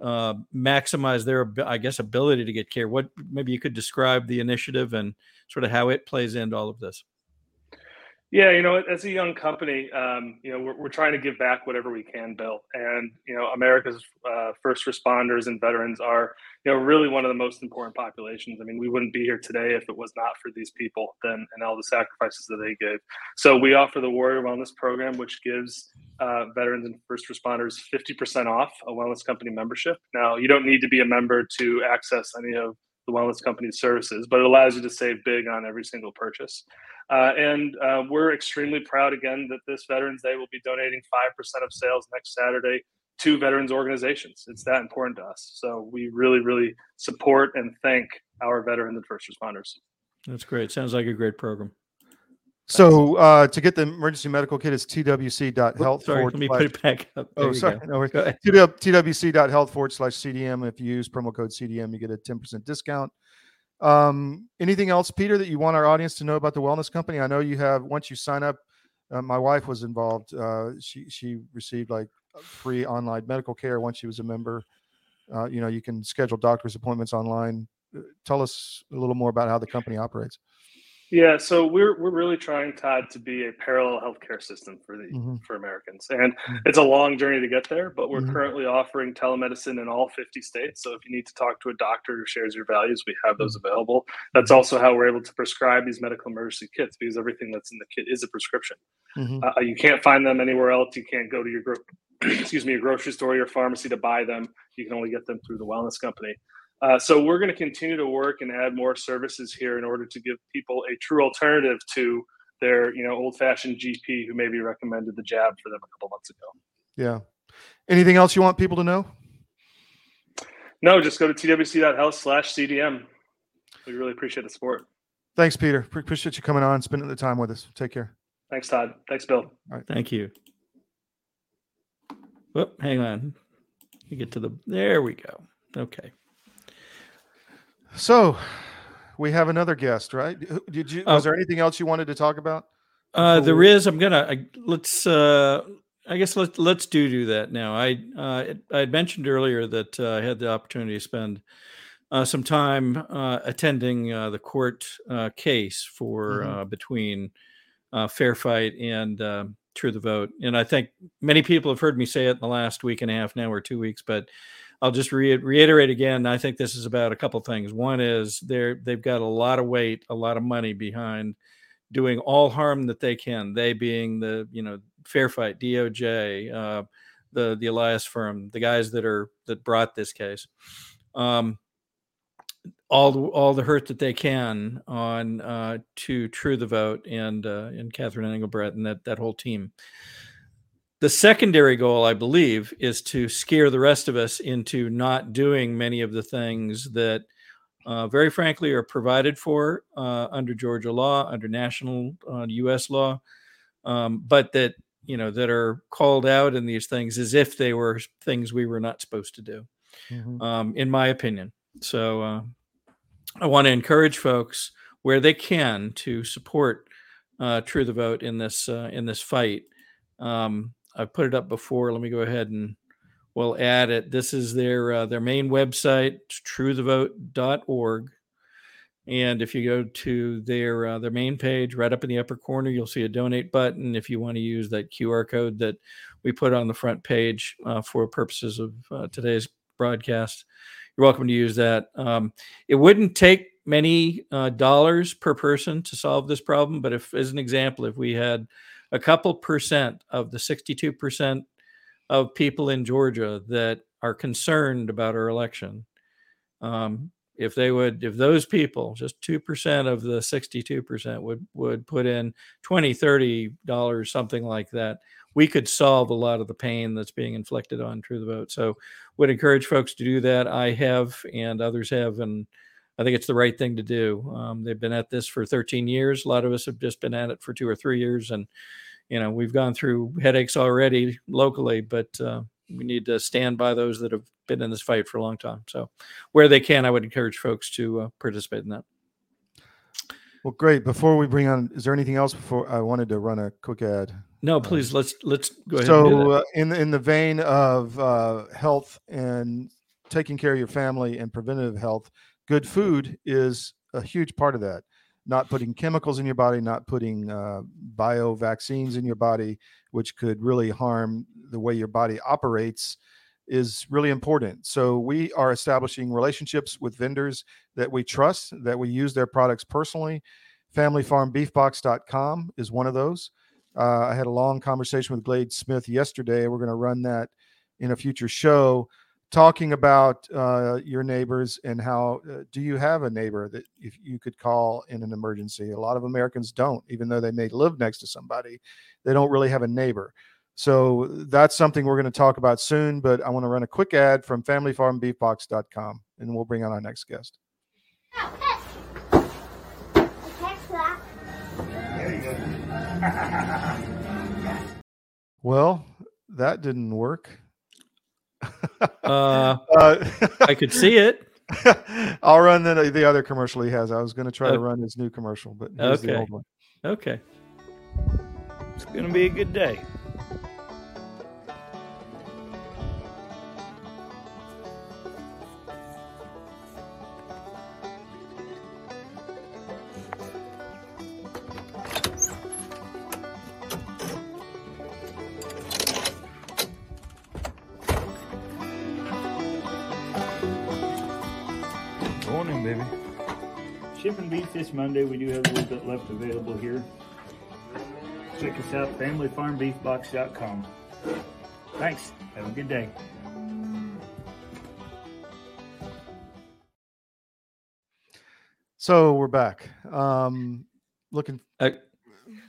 uh, maximize their, I guess, ability to get care. What, maybe you could describe the initiative and sort of how it plays into all of this. Yeah, you know, as a young company, um, you know, we're, we're trying to give back whatever we can, Bill. And, you know, America's uh, first responders and veterans are, you know, really one of the most important populations. I mean, we wouldn't be here today if it was not for these people then, and all the sacrifices that they gave. So we offer the Warrior Wellness Program, which gives uh, veterans and first responders fifty percent off a Wellness Company membership. Now, you don't need to be a member to access any of the Wellness Company's services, but it allows you to save big on every single purchase. Uh, and uh, we're extremely proud, again, that this Veterans Day will be donating five percent of sales next Saturday to veterans organizations. It's that important to us. So we really, really support and thank our veterans and first responders. That's great. Sounds like a great program. So uh, to get the emergency medical kit is T W C dot health. Sorry, let me put it back up. There oh, sorry. No, T W C dot health forward slash C D M. If you use promo code C D M, you get a ten percent discount. Um, anything else, Peter, that you want our audience to know about the Wellness Company? I know you have, once you sign up, uh, my wife was involved. Uh, she, she received like free online medical care once she was a member. Uh, you know, you can schedule doctor's appointments online. Tell us a little more about how the company operates. Yeah, so we're we're really trying, Todd, to be a parallel healthcare system for the mm-hmm. for Americans, and it's a long journey to get there. But we're mm-hmm. currently offering telemedicine in all fifty states. So if you need to talk to a doctor who shares your values, we have those available. That's also how we're able to prescribe these medical emergency kits, because everything that's in the kit is a prescription. Mm-hmm. Uh, you can't find them anywhere else. You can't go to your gro- excuse me, your grocery store, your pharmacy to buy them. You can only get them through the Wellness Company. Uh, so we're going to continue to work and add more services here in order to give people a true alternative to their, you know, old-fashioned G P who maybe recommended the jab for them a couple months ago. Yeah. Anything else you want people to know? No, just go to twc.health slash CDM. We really appreciate the support. Thanks, Peter. Appreciate you coming on and spending the time with us. Take care. Thanks, Todd. Thanks, Bill. All right. Thank you. Whoop, hang on. You get to the, there we go. Okay. So we have another guest, right? Did you, was uh, there anything else you wanted to talk about? Uh, there is, I'm going to, let's, uh, I guess let's, let's do do that now. I, uh, I had mentioned earlier that uh, I had the opportunity to spend uh, some time uh, attending uh, the court uh, case for, mm-hmm. uh, between uh, Fair Fight and uh, True the Vote. And I think many people have heard me say it in the last week and a half now, or two weeks, but I'll just re- reiterate again. I think this is about a couple things. One is they're, they've got a lot of weight, a lot of money behind doing all harm that they can. They being the, you know, Fair Fight, D O J, uh, the the Elias firm, the guys that are that brought this case. Um, all the, all the hurt that they can on uh, to True the Vote and uh, and Catherine Engelbrecht and that that whole team. The secondary goal, I believe, is to scare the rest of us into not doing many of the things that, uh, very frankly, are provided for uh, under Georgia law, under national uh, U S law, um, but that, you know, that are called out in these things as if they were things we were not supposed to do, mm-hmm. um, in my opinion. So uh, I want to encourage folks where they can to support uh, True the Vote in this uh, in this fight. Um, I put it up before. Let me go ahead and we'll add it. This is their uh, their main website, true the vote dot org. And if you go to their uh, their main page, right up in the upper corner, you'll see a donate button. If you want to use that Q R code that we put on the front page uh, for purposes of uh, today's broadcast, you're welcome to use that. Um, it wouldn't take many uh, dollars per person to solve this problem, but if, as an example, if we had a couple percent of the sixty-two percent of people in Georgia that are concerned about our election, um, if they would, if those people, just two percent of the sixty-two percent would, would put in twenty dollars, thirty dollars, something like that, we could solve a lot of the pain that's being inflicted on True the Vote. So would encourage folks to do that. I have, and others have, and I think it's the right thing to do. Um, they've been at this for thirteen years. A lot of us have just been at it for two or three years. And, you know, we've gone through headaches already locally, but uh, we need to stand by those that have been in this fight for a long time. So where they can, I would encourage folks to uh, participate in that. Well, great. Before we bring on, is there anything else before I wanted to run a quick ad? No, please. Let's let's go ahead. So, and do that. Uh, in in the vein of uh, health and taking care of your family and preventative health, good food is a huge part of that. Not putting chemicals in your body, not putting uh, bio vaccines in your body, which could really harm the way your body operates, is really important. So we are establishing relationships with vendors that we trust, that we use their products personally. family farm beef box dot com is one of those. Uh, I had a long conversation with Glade Smith yesterday. We're going to run that in a future show, talking about uh, your neighbors and how uh, do you have a neighbor that if you could call in an emergency? A lot of Americans don't, even though they may live next to somebody, they don't really have a neighbor. So that's something we're going to talk about soon, but I want to run a quick ad from family farm beef box dot com, and we'll bring on our next guest. Well, that didn't work. uh, uh, I could see it. I'll run the, the other commercial he has. I was going to try okay. to run his new commercial, but here's okay. the old one. Okay. It's going to be a good day. This Monday, we do have a little bit left available here. Check us out, family farm beef box dot com. Thanks. Have a good day. So we're back. Um, looking. I,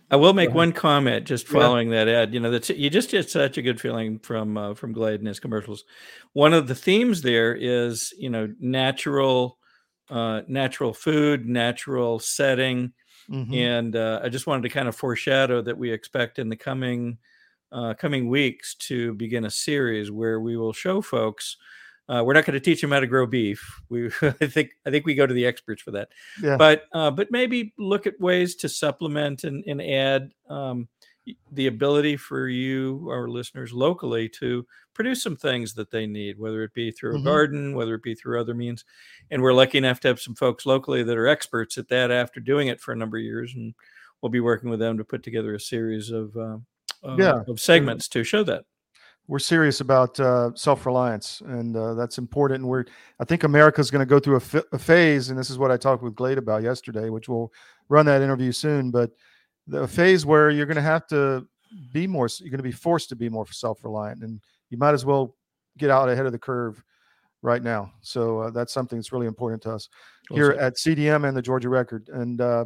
I will make one comment just following yeah. that ad. You know, that's you just get such a good feeling from uh, from Glade and his commercials. One of the themes there is, you know, natural. Uh, natural food, natural setting. Mm-hmm. And uh, I just wanted to kind of foreshadow that we expect in the coming uh, coming weeks to begin a series where we will show folks, uh, we're not going to teach them how to grow beef. We I think I think we go to the experts for that. Yeah. But uh, but maybe look at ways to supplement and, and add um, the ability for you, our listeners locally, to produce some things that they need, whether it be through a mm-hmm. garden, whether it be through other means. And we're lucky enough to have some folks locally that are experts at that after doing it for a number of years. And we'll be working with them to put together a series of, uh, of, yeah. of segments to show that. we're serious about uh, self-reliance, and uh, that's important. And we're, I think America's going to go through a, f- a phase, and this is what I talked with Glade about yesterday, which we'll run that interview soon, but the phase where you're going to have to be more, you're going to be forced to be more self-reliant, and you might as well get out ahead of the curve right now. So uh, that's something that's really important to us here at C D M and the Georgia Record. And uh,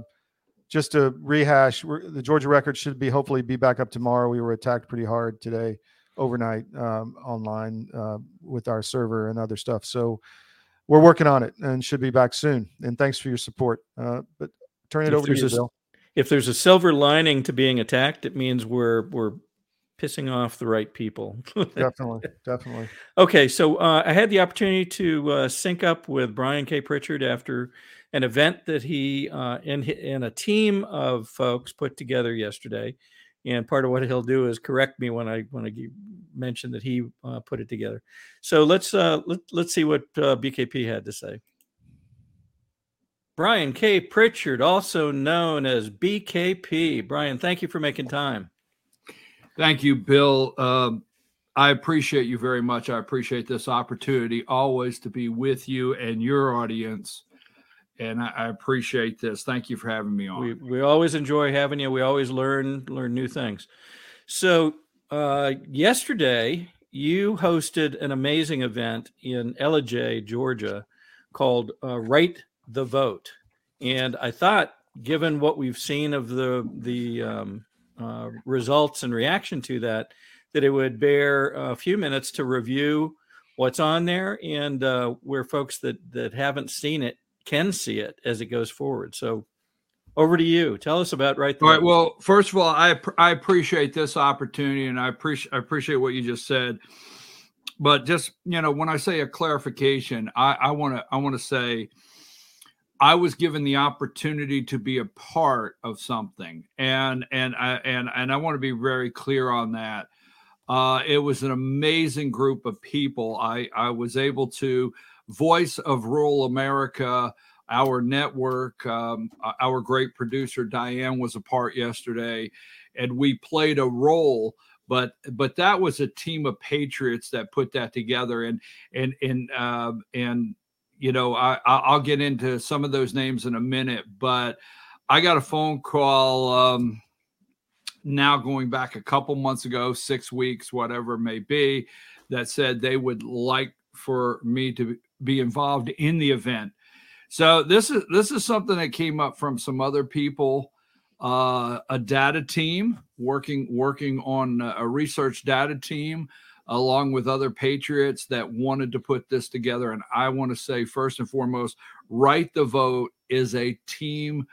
just to rehash, we're, the Georgia Record should be hopefully be back up tomorrow. We were attacked pretty hard today, overnight, um, online uh, with our server and other stuff. So we're working on it and should be back soon. And thanks for your support. Uh, but turn it over to you, Bill. If there's a silver lining to being attacked, it means we're we're pissing off the right people. Definitely, definitely. Okay, so uh, I had the opportunity to uh, sync up with Brian K. Pritchard after an event that he uh, and, and a team of folks put together yesterday. And part of what he'll do is correct me when I when I mention that he uh, put it together. So let's uh, let, let's see what uh, B K P had to say. Brian K. Pritchard, also known as B K P. Brian, thank you for making time. Thank you, Bill. Um, I appreciate you very much. I appreciate this opportunity always to be with you and your audience. And I, I appreciate this. Thank you for having me on. We, we always enjoy having you. We always learn, learn new things. So uh, yesterday you hosted an amazing event in Ellijay, Georgia, called uh, Right the Vote. And I thought, given what we've seen of the the um, uh, results and reaction to that, that it would bear a few minutes to review what's on there and uh, where folks that, that haven't seen it can see it as it goes forward. So over to you. Tell us about Right the Vote. All right. Well, first of all, I I appreciate this opportunity, and I appreciate I appreciate what you just said. But just, you know, when I say a clarification, I want to I want to say I was given the opportunity to be a part of something, and and I and and I want to be very clear on that. Uh, it was an amazing group of people. I I was able to Voice of Rural America, our network, um, our great producer Diane was a part yesterday, and we played a role. But but that was a team of patriots that put that together, and and and uh, and. You know, I, I'll get into some of those names in a minute, but I got a phone call um, now going back a couple months ago, six weeks, whatever it may be, that said they would like for me to be involved in the event. So this is this is something that came up from some other people, uh, a data team working working on a research data team, along with other patriots that wanted to put this together. And I want to say, first and foremost, Right the Vote is a team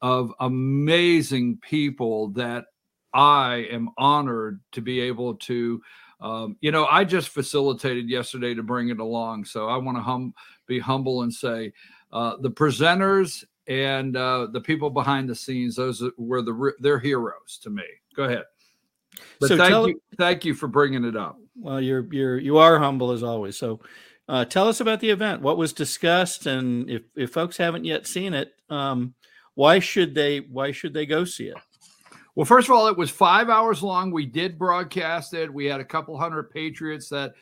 of amazing people that I am honored to be able to, um, you know, I just facilitated yesterday to bring it along. So I want to hum, be humble and say uh, the presenters and uh, the people behind the scenes, those were the, they're heroes to me. Go ahead. But so thank tell, you, thank you for bringing it up. Well, you're you're you are humble as always. So, uh, tell us about the event. What was discussed, and if, if folks haven't yet seen it, um, why should they why should they go see it? Well, first of all, it was five hours long. We did broadcast it. We had a couple hundred patriots that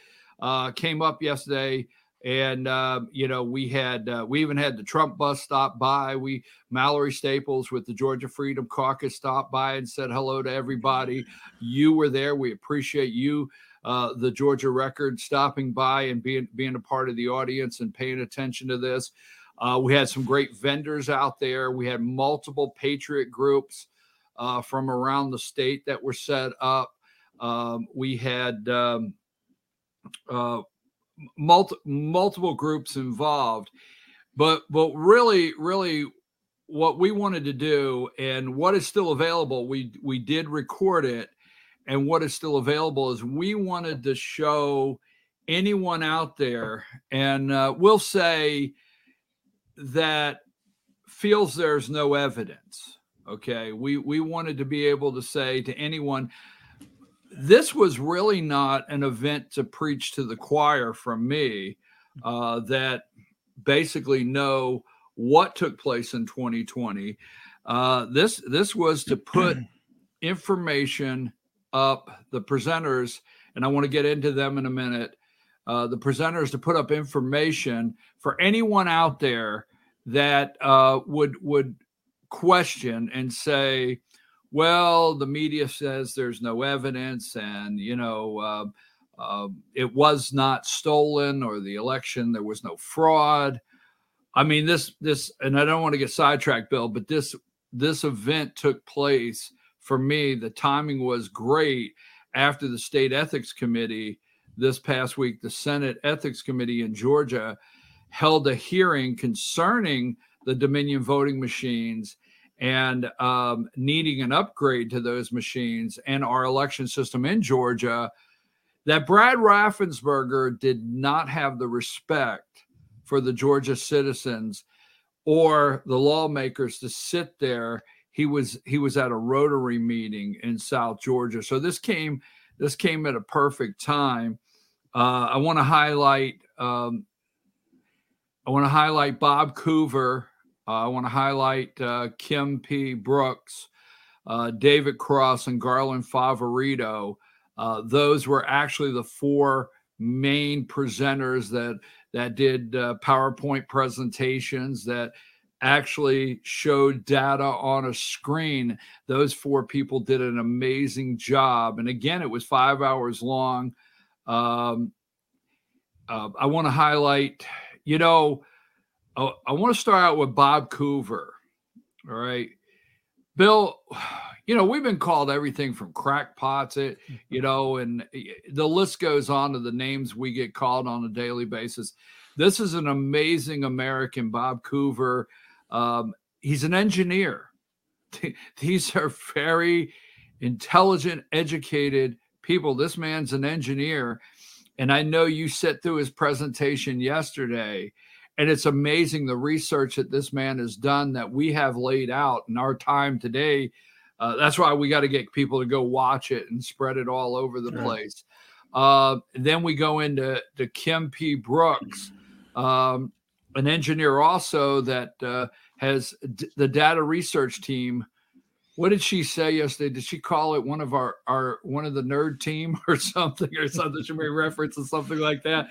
uh, came up yesterday, and uh, you know we had uh, we even had the Trump bus stop by. We Mallory Staples with the Georgia Freedom Caucus stopped by and said hello to everybody. You were there. We appreciate you, uh, the Georgia Record, stopping by and being being a part of the audience and paying attention to this. Uh, we had some great vendors out there. We had multiple patriot groups uh, from around the state that were set up. Um, we had. Um, uh, Multi, multiple groups involved, but but really really what we wanted to do, and what is still available, we we did record it, and what is still available is we wanted to show anyone out there, and uh, we'll say that feels there's no evidence. Okay, we we wanted to be able to say to anyone, this was really not an event to preach to the choir from me, uh, that basically know what took place in twenty twenty. Uh, this this was to put information up, the presenters, and I want to get into them in a minute, uh, the presenters to put up information for anyone out there that uh, would would question and say, well, the media says there's no evidence and, you know, uh, uh, it was not stolen, or the election, there was no fraud. I mean, this, this, and I don't want to get sidetracked, Bill, but this, this event took place for me. The timing was great after the State Ethics Committee this past week. The Senate Ethics Committee in Georgia held a hearing concerning the Dominion voting machines and um, needing an upgrade to those machines and our election system in Georgia, that Brad Raffensperger did not have the respect for the Georgia citizens or the lawmakers to sit there. He was he was at a Rotary meeting in South Georgia. So this came this came at a perfect time. Uh, I want to highlight um, I want to highlight Bob Coover. Uh, I want to highlight uh, Kim P. Brooks, uh, David Cross, and Garland Favorito. Uh, those were actually the four main presenters that that did uh, PowerPoint presentations that actually showed data on a screen. Those four people did an amazing job. And again, it was five hours long. Um, uh, I want to highlight, you know, uh, I want to start out with Bob Coover. All right, Bill, you know, we've been called everything from crackpots, it, you know, and the list goes on to the names we get called on a daily basis. This is an amazing American, Bob Coover. Um, he's an engineer. These are very intelligent, educated people. This man's an engineer. And I know you sat through his presentation yesterday, and it's amazing the research that this man has done that we have laid out in our time today. Uh, that's why we got to get people to go watch it and spread it all over the place. Uh, then we go into to Kim P. Brooks, um, an engineer also that uh, has d- the data research team. What did she say yesterday? Did she call it one of our, our one of the nerd team or something or something? She may reference or something like that.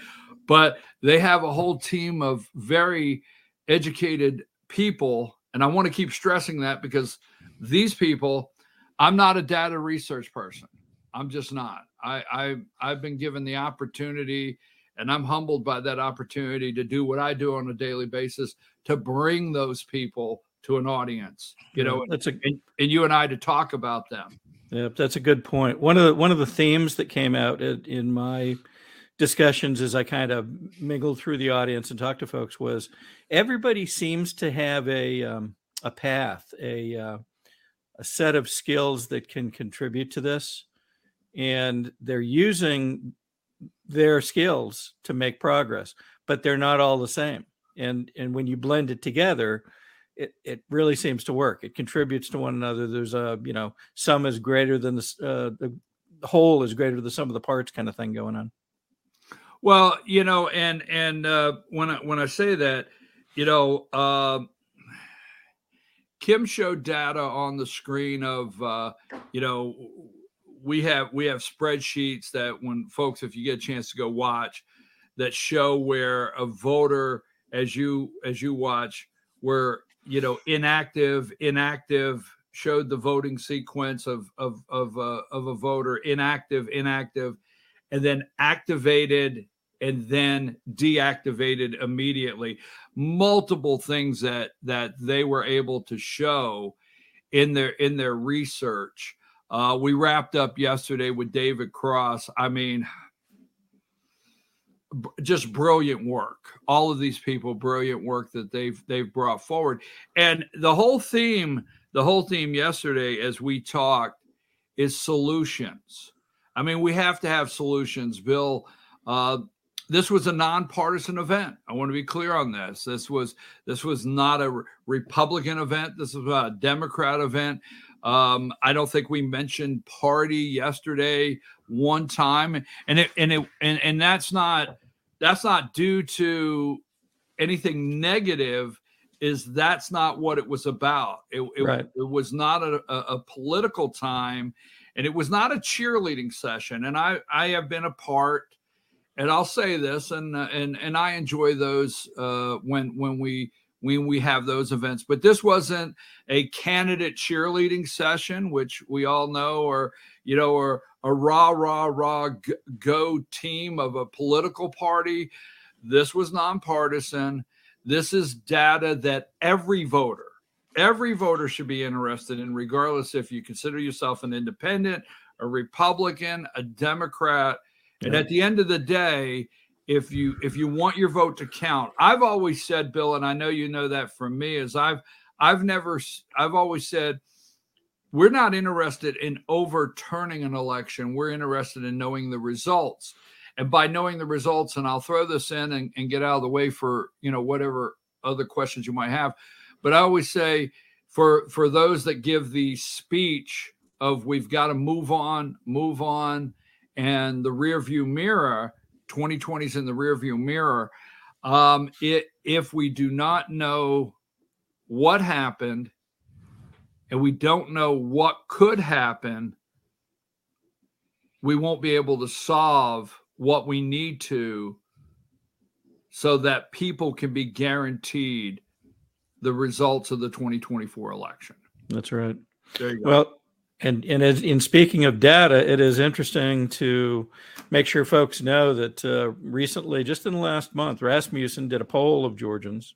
But they have a whole team of very educated people. And I want to keep stressing that because these people, I'm not a data research person. I'm just not. I, I, I've been given the opportunity, and I'm humbled by that opportunity to do what I do on a daily basis, to bring those people to an audience, you yeah, know, that's a, and, and you and I to talk about them. Yep, yeah, that's a good point. One of the, one of the themes that came out in, in my discussions as I kind of mingled through the audience and talked to folks was everybody seems to have a, um, a path, a, uh, a set of skills that can contribute to this. And they're using their skills to make progress, but they're not all the same. And and when you blend it together, it, it really seems to work. It contributes to one another. There's a, you know, sum is greater than the, uh, the whole is greater than the sum of the parts kind of thing going on. Well, you know, and and uh, when I, when I say that, you know, uh, Kim showed data on the screen of, uh, you know, We have we have spreadsheets that when folks, if you get a chance to go watch, that show where a voter, as you as you watch, where, you know, inactive, inactive showed the voting sequence of of of uh, of a voter, inactive, inactive, and then activated and then deactivated immediately. Multiple things that that they were able to show in their in their research. Uh, we wrapped up yesterday with David Cross. I mean, b- just brilliant work. All of these people, brilliant work that they've they've brought forward. And the whole theme, the whole theme yesterday as we talked is solutions. I mean, we have to have solutions, Bill. Uh, this was a nonpartisan event. I want to be clear on this. This was this was not a re- Republican event. This was not a Democrat event. Um, I don't think we mentioned party yesterday one time, and it, and it, and, and that's not, that's not due to anything negative, is that's not what it was about. It, it, right. it was not a, a, a political time. And it was not a cheerleading session. And I, I have been a part, and I'll say this, and and and I enjoy those uh, when when we when we have those events. But this wasn't a candidate cheerleading session, which we all know, or you know, or a rah rah rah go team of a political party. This was nonpartisan. This is data that every voter, every voter should be interested in, regardless if you consider yourself an independent, a Republican, a Democrat. And at the end of the day, if you if you want your vote to count, I've always said, Bill, and I know you know that from me, is I've I've never I've always said we're not interested in overturning an election. We're interested in knowing the results. And by knowing the results, and I'll throw this in and, and get out of the way for, you know, whatever other questions you might have. But I always say for for those that give the speech of we've got to move on, move on, and the rearview mirror, twenty twenty's in the rearview mirror, um, it, if we do not know what happened and we don't know what could happen, we won't be able to solve what we need to so that people can be guaranteed the results of the twenty twenty-four election. That's right. There you go. Well, and, and as in speaking of data, it is interesting to make sure folks know that uh, recently, just in the last month, Rasmussen did a poll of Georgians,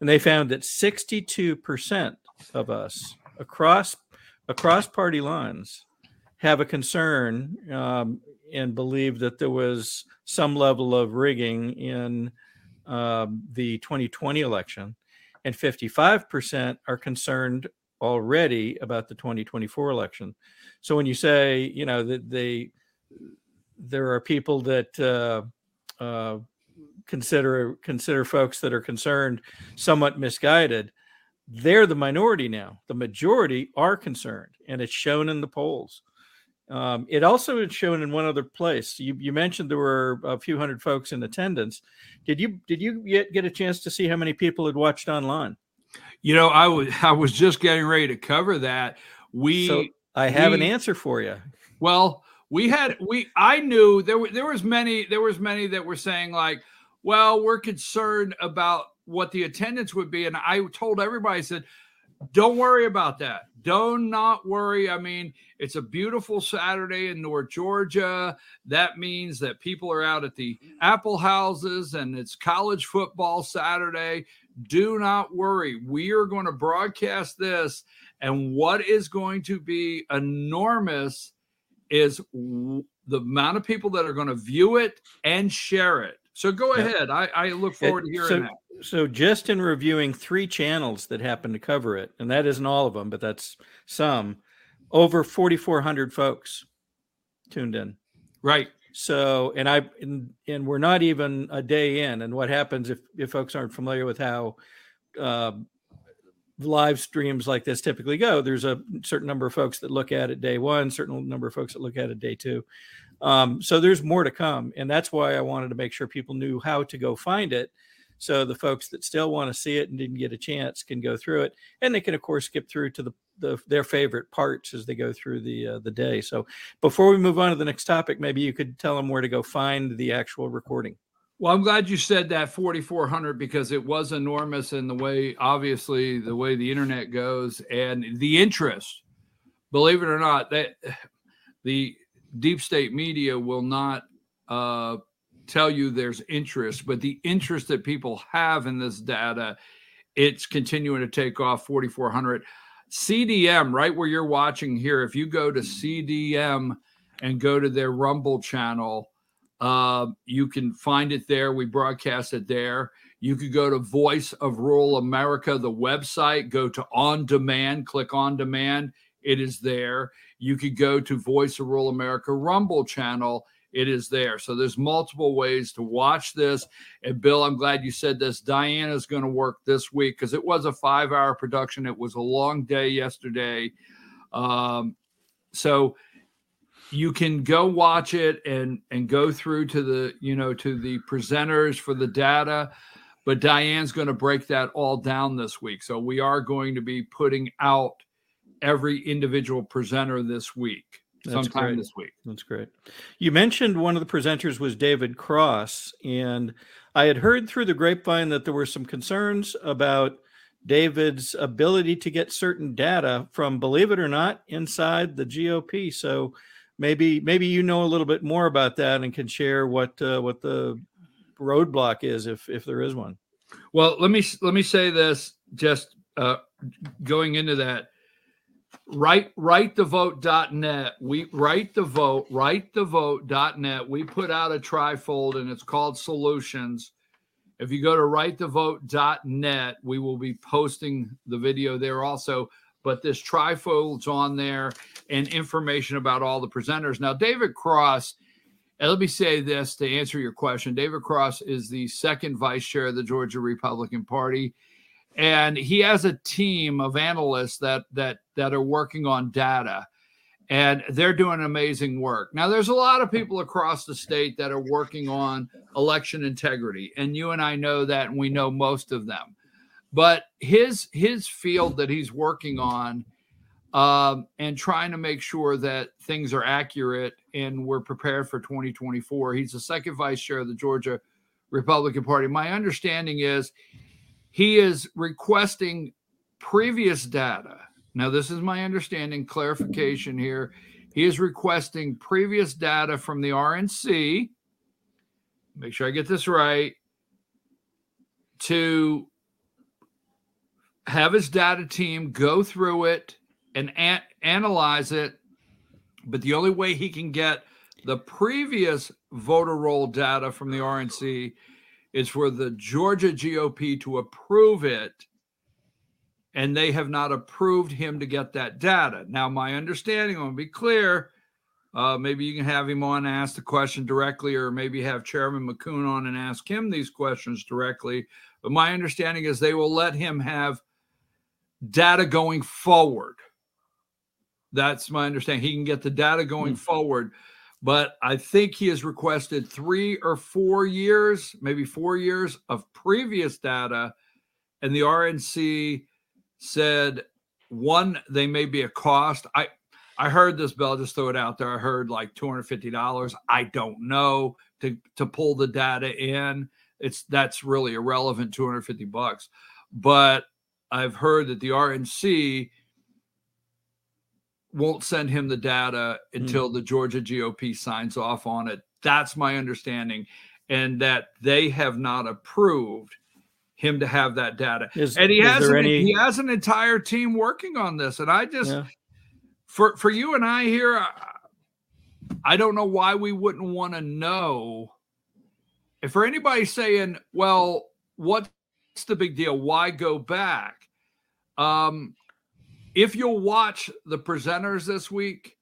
and they found that sixty-two percent of us across across party lines have a concern um, and believe that there was some level of rigging in uh, the twenty twenty election, and fifty-five percent are concerned already about the twenty twenty-four election. So when you say, you know, that they, there are people that uh, uh, consider consider folks that are concerned somewhat misguided, they're the minority now. The majority are concerned, and it's shown in the polls. Um, it also is shown in one other place. You, you mentioned there were a few hundred folks in attendance. Did you did you yet get a chance to see how many people had watched online? You know, I was I was just getting ready to cover that. We so I have we, an answer for you. Well, we had we I knew there were there was many there was many that were saying like, well, we're concerned about what the attendance would be, and I told everybody, I said, don't worry about that. Don't not worry. I mean, it's a beautiful Saturday in North Georgia. That means that people are out at the apple houses and it's college football Saturday. Do not worry. We are going to broadcast this. And what is going to be enormous is w- the amount of people that are going to view it and share it. So go ahead. I, I look forward to hearing so, that. So just in reviewing three channels that happen to cover it, and that isn't all of them, but that's some, over forty-four hundred folks tuned in. Right. So, and I, and, and we're not even a day in. And what happens if, if folks aren't familiar with how uh, live streams like this typically go, there's a certain number of folks that look at it day one, certain number of folks that look at it day two. Um, so there's more to come. And that's why I wanted to make sure people knew how to go find it. So the folks that still want to see it and didn't get a chance can go through it. And they can, of course, skip through to the, the their favorite parts as they go through the uh, the day. So before we move on to the next topic, maybe you could tell them where to go find the actual recording. Well, I'm glad you said that forty-four hundred, because it was enormous in the way, obviously, the way the internet goes and the interest. Believe it or not, that the deep state media will not uh, tell you there's interest, but the interest that people have in this data, it's continuing to take off. Forty-four hundred. C D M, right where you're watching here, if you go to C D M and go to their Rumble channel, uh, you can find it there. We broadcast it there. You could go to Voice of Rural America, the website, go to On Demand, click On Demand. It is there. You could go to Voice of Rural America Rumble channel. It is there. So there's multiple ways to watch this. And Bill, I'm glad you said this. Diana's going to work this week because it was a five-hour production. It was a long day yesterday. Um, so you can go watch it and and go through to the, you know, to the presenters for the data. But Diane's going to break that all down this week. So we are going to be putting out every individual presenter this week. That's sometime great. This week. That's great. You mentioned one of the presenters was David Cross, and I had heard through the grapevine that there were some concerns about David's ability to get certain data from, believe it or not, inside the G O P. So maybe maybe you know a little bit more about that and can share what uh, what the roadblock is, if if there is one. Well, let me let me say this. Just uh, going into that, right, write the vote dot net. We write the vote, write the vote dot net. We put out a trifold, and it's called Solutions. If you go to write the vote dot net, we will be posting the video there also. But this trifold's on there and information about all the presenters. Now, David Cross, and let me say this to answer your question. David Cross is the second vice chair of the Georgia Republican Party, and he has a team of analysts that that that are working on data, and they're doing amazing work. Now, there's a lot of people across the state that are working on election integrity, and you and I know that, and we know most of them. But his his field that he's working on um, and trying to make sure that things are accurate and we're prepared for twenty twenty-four, he's the second vice chair of the Georgia Republican Party. My understanding is he is requesting previous data. Now, this is my understanding, clarification here. He is requesting previous data from the R N C, make sure I get this right, to have his data team go through it and an- analyze it. But the only way he can get the previous voter roll data from the R N C is for the Georgia G O P to approve it. And they have not approved him to get that data. Now, my understanding, I want to be clear, uh, maybe you can have him on and ask the question directly, or maybe have Chairman McCoon on and ask him these questions directly. But my understanding is they will let him have data going forward. That's my understanding. He can get the data going mm-hmm. forward. But I think he has requested three or four years, maybe four years of previous data, and the R N C said, one, they may be a cost. I, I heard this, Bill, I'll just throw it out there. I heard like two hundred fifty dollars. I don't know to, to pull the data in. It's that's really irrelevant, two hundred fifty bucks. But I've heard that the R N C won't send him the data until mm. the Georgia G O P signs off on it. That's my understanding. And that they have not approved him to have that data. Is, and he has an, any... he has an entire team working on this. And I just, yeah. for, for you and I here, I, I don't know why we wouldn't want to know. If for anybody saying, well, what's the big deal? Why go back? Um, if you'll watch the presenters this week,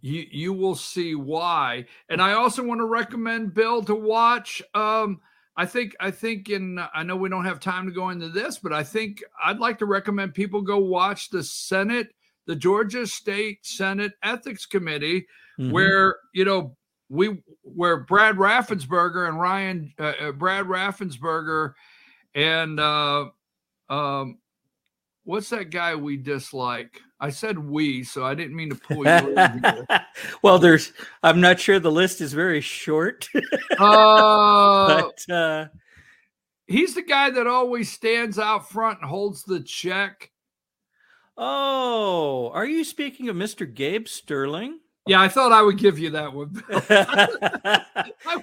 you, you will see why. And I also want to recommend, Bill, to watch um, – I think, I think, and I know we don't have time to go into this, but I think I'd like to recommend people go watch the Senate, the Georgia State Senate Ethics Committee, mm-hmm. where, you know, we, where Brad Raffensperger and Ryan, uh, Brad Raffensperger and, uh, um, what's that guy we dislike? I said we, so I didn't mean to pull you. Well, there's, I'm not sure the list is very short. uh, but, uh, he's the guy that always stands out front and holds the check. Oh, are you speaking of Mister Gabe Sterling? Yeah, I thought I would give you that one. I,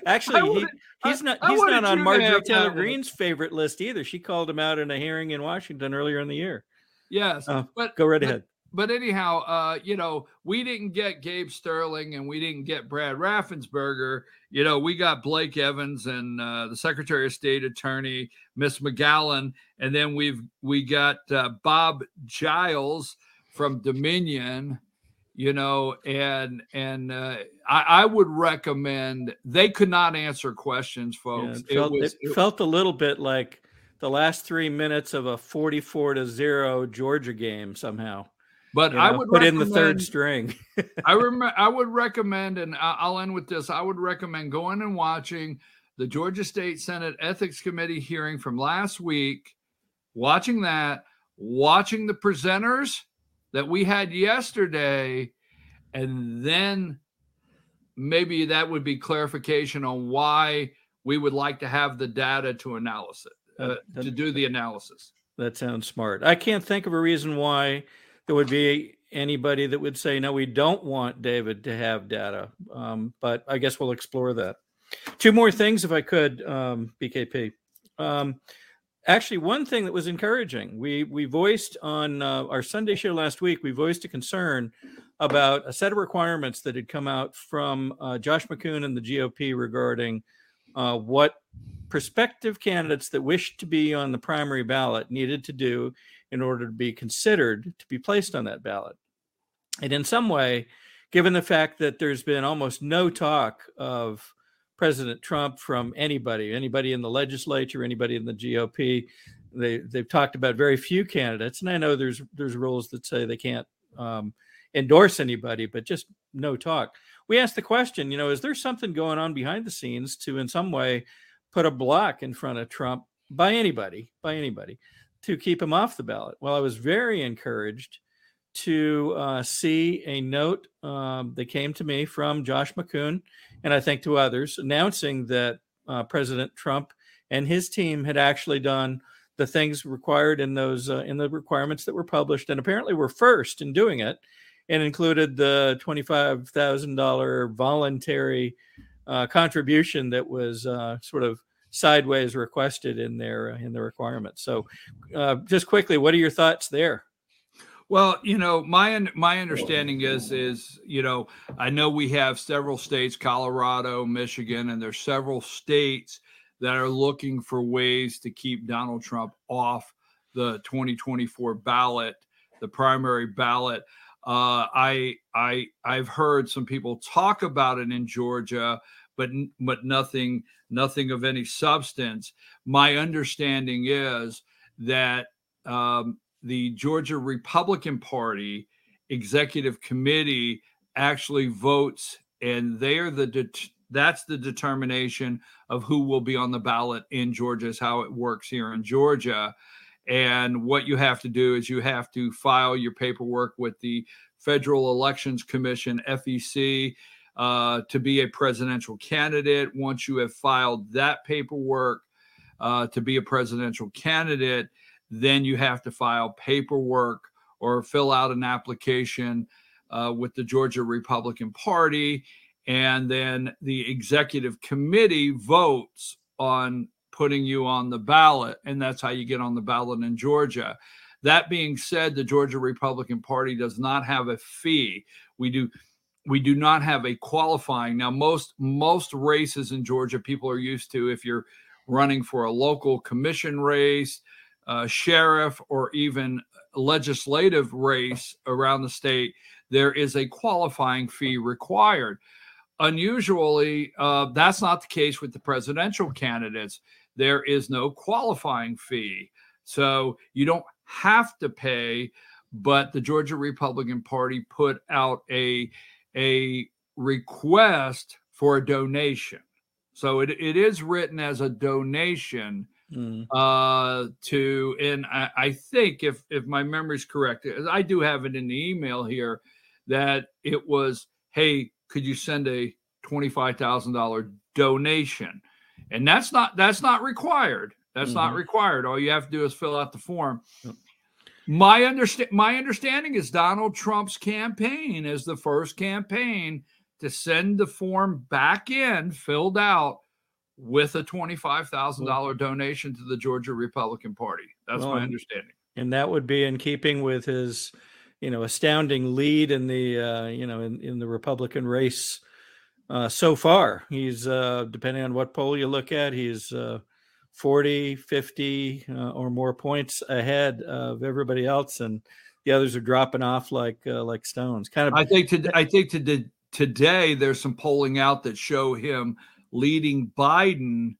Actually, I he, he's not I, he's I not on Marjorie Taylor Greene's favorite list either. She called him out in a hearing in Washington earlier in the year. Yes, uh, but go right but, ahead. But anyhow, uh, you know, we didn't get Gabe Sterling and we didn't get Brad Raffensperger. You know, we got Blake Evans and uh, the Secretary of State Attorney Miss McGowan, and then we've we got uh, Bob Giles from Dominion. You know, and and uh, I, I would recommend they could not answer questions, folks. Yeah, it felt, it was, it felt a little bit like the last three minutes of a forty-four to zero Georgia game somehow. But you I know, would put in the third string. I remember I would recommend, and I'll end with this. I would recommend going and watching the Georgia State Senate Ethics Committee hearing from last week, watching that, watching the presenters that we had yesterday, And then maybe that would be clarification on why we would like to have the data to analyze it, uh, to do the analysis. That sounds smart. I can't think of a reason why there would be anybody that would say, no, we don't want David to have data. Um, but I guess we'll explore that. Two more things, if I could, um, B K P. Um, actually, one thing that was encouraging, we we voiced on uh, our Sunday show last week, we voiced a concern about a set of requirements that had come out from uh, Josh McCoon and the G O P regarding uh, what prospective candidates that wished to be on the primary ballot needed to do in order to be considered to be placed on that ballot. And in some way, given the fact that there's been almost no talk of President Trump from anybody, anybody in the legislature, anybody in the G O P, they, they've talked about very few candidates. And I know there's there's rules that say they can't um, endorse anybody, but just no talk. We asked the question, you know, is there something going on behind the scenes to in some way put a block in front of Trump by anybody, by anybody, to keep him off the ballot? Well, I was very encouraged to uh, see a note um, that came to me from Josh McCoon, and I think to others, announcing that uh, President Trump and his team had actually done the things required in those uh, in the requirements that were published, and apparently were first in doing it, and included the twenty-five thousand dollars voluntary uh, contribution that was uh, sort of sideways requested in their uh, in the requirements. So, uh, just quickly, what are your thoughts there? Well, you know, my my understanding is, is, you know, I know we have several states, Colorado, Michigan, and there's several states that are looking for ways to keep Donald Trump off the twenty twenty-four ballot, the primary ballot. Uh, I I I've heard some people talk about it in Georgia, but but nothing nothing of any substance. My understanding is that um, the Georgia Republican Party Executive Committee actually votes, and they're the det- that's the determination of who will be on the ballot in Georgia, is how it works here in Georgia. And what you have to do is you have to file your paperwork with the Federal Elections Commission, F E C, uh, to be a presidential candidate. Once you have filed that paperwork uh, to be a presidential candidate, then you have to file paperwork or fill out an application uh, with the Georgia Republican Party. And then the executive committee votes on putting you on the ballot. And that's how you get on the ballot in Georgia. That being said, the Georgia Republican Party does not have a fee. We do we do not have a qualifying. Now, most most races in Georgia, people are used to, if you're running for a local commission race, Uh, sheriff, or even legislative race around the state, there is a qualifying fee required. Unusually, uh, that's not the case with the presidential candidates. There is no qualifying fee. So you don't have to pay, but the Georgia Republican Party put out a, a request for a donation. So it, it is written as a donation. Mm. Uh, to and I, I think if if my memory's correct, I do have it in the email here that it was, hey, could you send a twenty-five thousand dollars donation? And that's not that's not required. That's mm-hmm. not required. All you have to do is fill out the form. Yep. My understa- my understanding is Donald Trump's campaign is the first campaign to send the form back in, filled out, with a twenty-five thousand dollars donation to the Georgia Republican Party. That's well, my understanding. And that would be in keeping with his, you know, astounding lead in the, uh, you know, in, in the Republican race uh, so far. He's, uh, depending on what poll you look at, he's uh, forty, fifty uh, or more points ahead of everybody else. And the others are dropping off like uh, like stones. Kind of. I think, to, I think to, to, today there's some polling out that show him leading Biden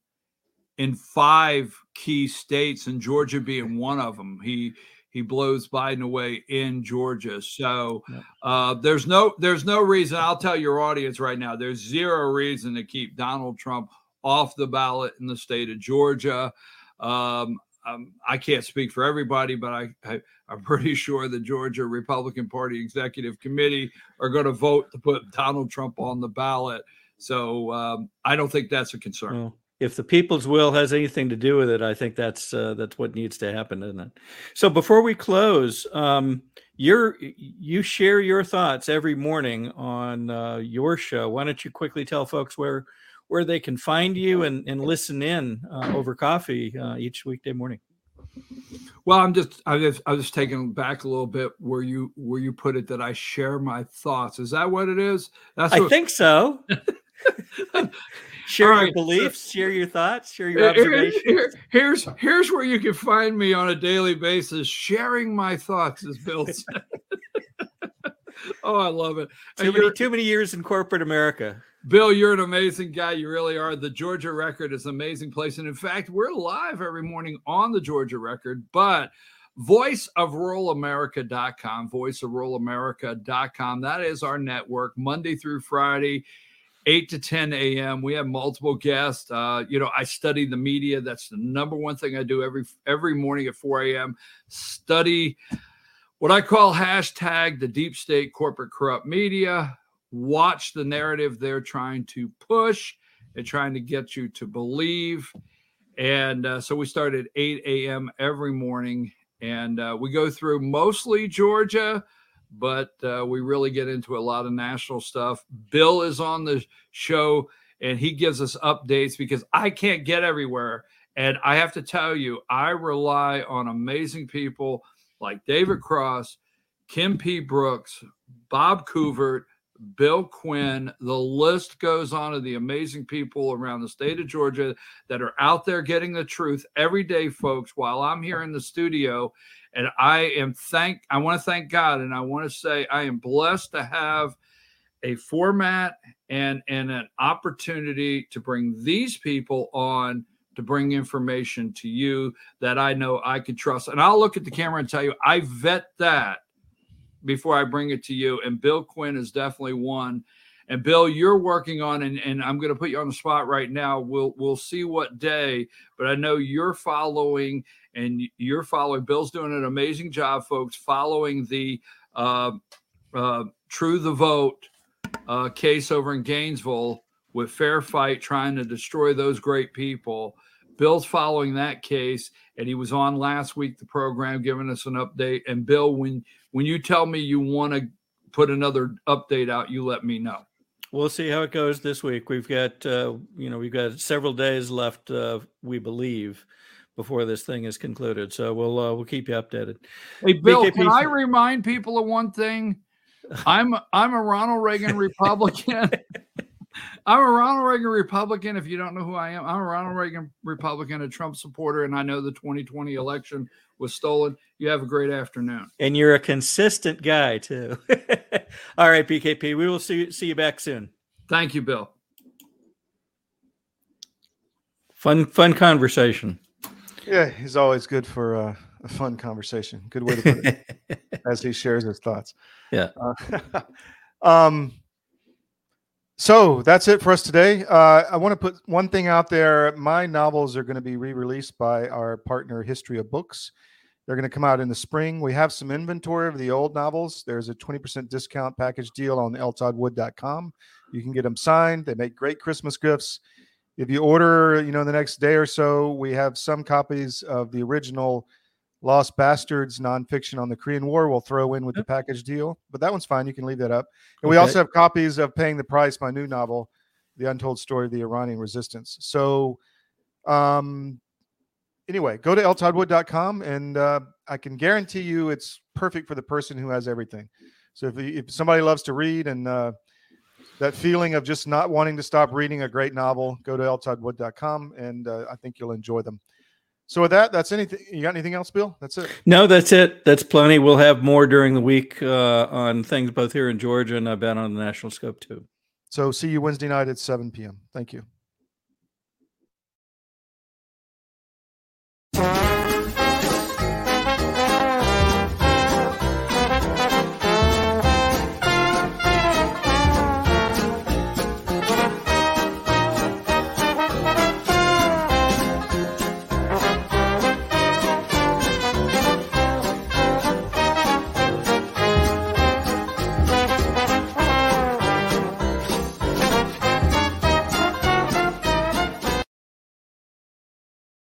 in five key states, and Georgia being one of them. He he blows Biden away in Georgia. So uh, there's no there's no reason. I'll tell your audience right now, there's zero reason to keep Donald Trump off the ballot in the state of Georgia. Um, um, I can't speak for everybody, but I, I, I'm pretty sure the Georgia Republican Party Executive Committee are going to vote to put Donald Trump on the ballot. So um, I don't think that's a concern. No. If the people's will has anything to do with it, I think that's uh, that's what needs to happen, isn't it? So before we close, um, you're, you share your thoughts every morning on uh, your show. Why don't you quickly tell folks where where they can find you and, and listen in uh, over coffee uh, each weekday morning? Well, I'm just I just I was taken back a little bit where you where you put it that I share my thoughts. Is that what it is? That's what- I think so. Share right. your beliefs, share your thoughts, share your observations. Here, here, here's, here's where you can find me on a daily basis, sharing my thoughts, as Bill said. Oh, I love it. Too many, too many years in corporate America. Bill, you're an amazing guy. You really are. The Georgia Record is an amazing place. And in fact, we're live every morning on the Georgia Record, but voice of rural america dot com, voice of rural america dot com. That is our network, Monday through Friday, eight to ten a.m. We have multiple guests. Uh, you know, I study the media. That's the number one thing I do every every morning at four a.m. Study what I call hashtag the deep state corporate corrupt media. Watch the narrative they're trying to push and trying to get you to believe. And uh, so we start at eight a.m. every morning. And uh, we go through mostly Georgia, but uh, we really get into a lot of national stuff. Bill is on the show, and he gives us updates because I can't get everywhere. And I have to tell you, I rely on amazing people like David Cross, Kim P. Brooks, Bob Couvert, Bill Quinn. The list goes on of the amazing people around the state of Georgia that are out there getting the truth every day, folks, while I'm here in the studio. And I am thank I want to thank God, and I want to say I am blessed to have a format and, and an opportunity to bring these people on to bring information to you that I know I can trust. And I'll look at the camera and tell you, I vet that before I bring it to you. And Bill Quinn is definitely one. And Bill, you're working on, and, and I'm going to put you on the spot right now. We'll we'll see what day, but I know you're following, and you're following. Bill's doing an amazing job, folks, following the uh, uh, True the Vote uh, case over in Gainesville with Fair Fight trying to destroy those great people. Bill's following that case, and he was on last week, the program, giving us an update. And Bill, when when you tell me you want to put another update out, you let me know. We'll see how it goes this week. We've got, uh, you know, we've got several days left, uh, we believe, before this thing is concluded. So we'll uh, we'll keep you updated. Hey, Bill, B K P, can I remind people of one thing? I'm I'm a Ronald Reagan Republican. I'm a Ronald Reagan Republican. If you don't know who I am, I'm a Ronald Reagan Republican, a Trump supporter, and I know the twenty twenty election was stolen. You have a great afternoon. And you're a consistent guy, too. All right, B K P, we will see, see you back soon. Thank you, Bill. Fun, fun conversation. Yeah, he's always good for uh, a fun conversation. Good way to put it, as he shares his thoughts. Yeah. Uh, um. So that's it for us today. Uh, I want to put one thing out there. My novels are going to be re-released by our partner, History of Books. They're going to come out in the spring. We have some inventory of the old novels. There's a twenty percent discount package deal on l todd wood dot com. You can get them signed. They make great Christmas gifts. If you order, you know, the next day or so, we have some copies of the original Lost Bastards nonfiction on the Korean War. We'll throw in with the package deal, but that one's fine. You can leave that up. And okay. We also have copies of Paying the Price, my new novel, The Untold Story of the Iranian Resistance. So um, anyway, go to l todd wood dot com, and uh, I can guarantee you it's perfect for the person who has everything. So if, if somebody loves to read and uh, that feeling of just not wanting to stop reading a great novel, go to l todd wood dot com, and uh, I think you'll enjoy them. So with that, that's anything. You got anything else, Bill? That's it. No, that's it. That's plenty. We'll have more during the week uh, on things both here in Georgia and I bet on the national scope too. So see you Wednesday night at seven p.m. Thank you.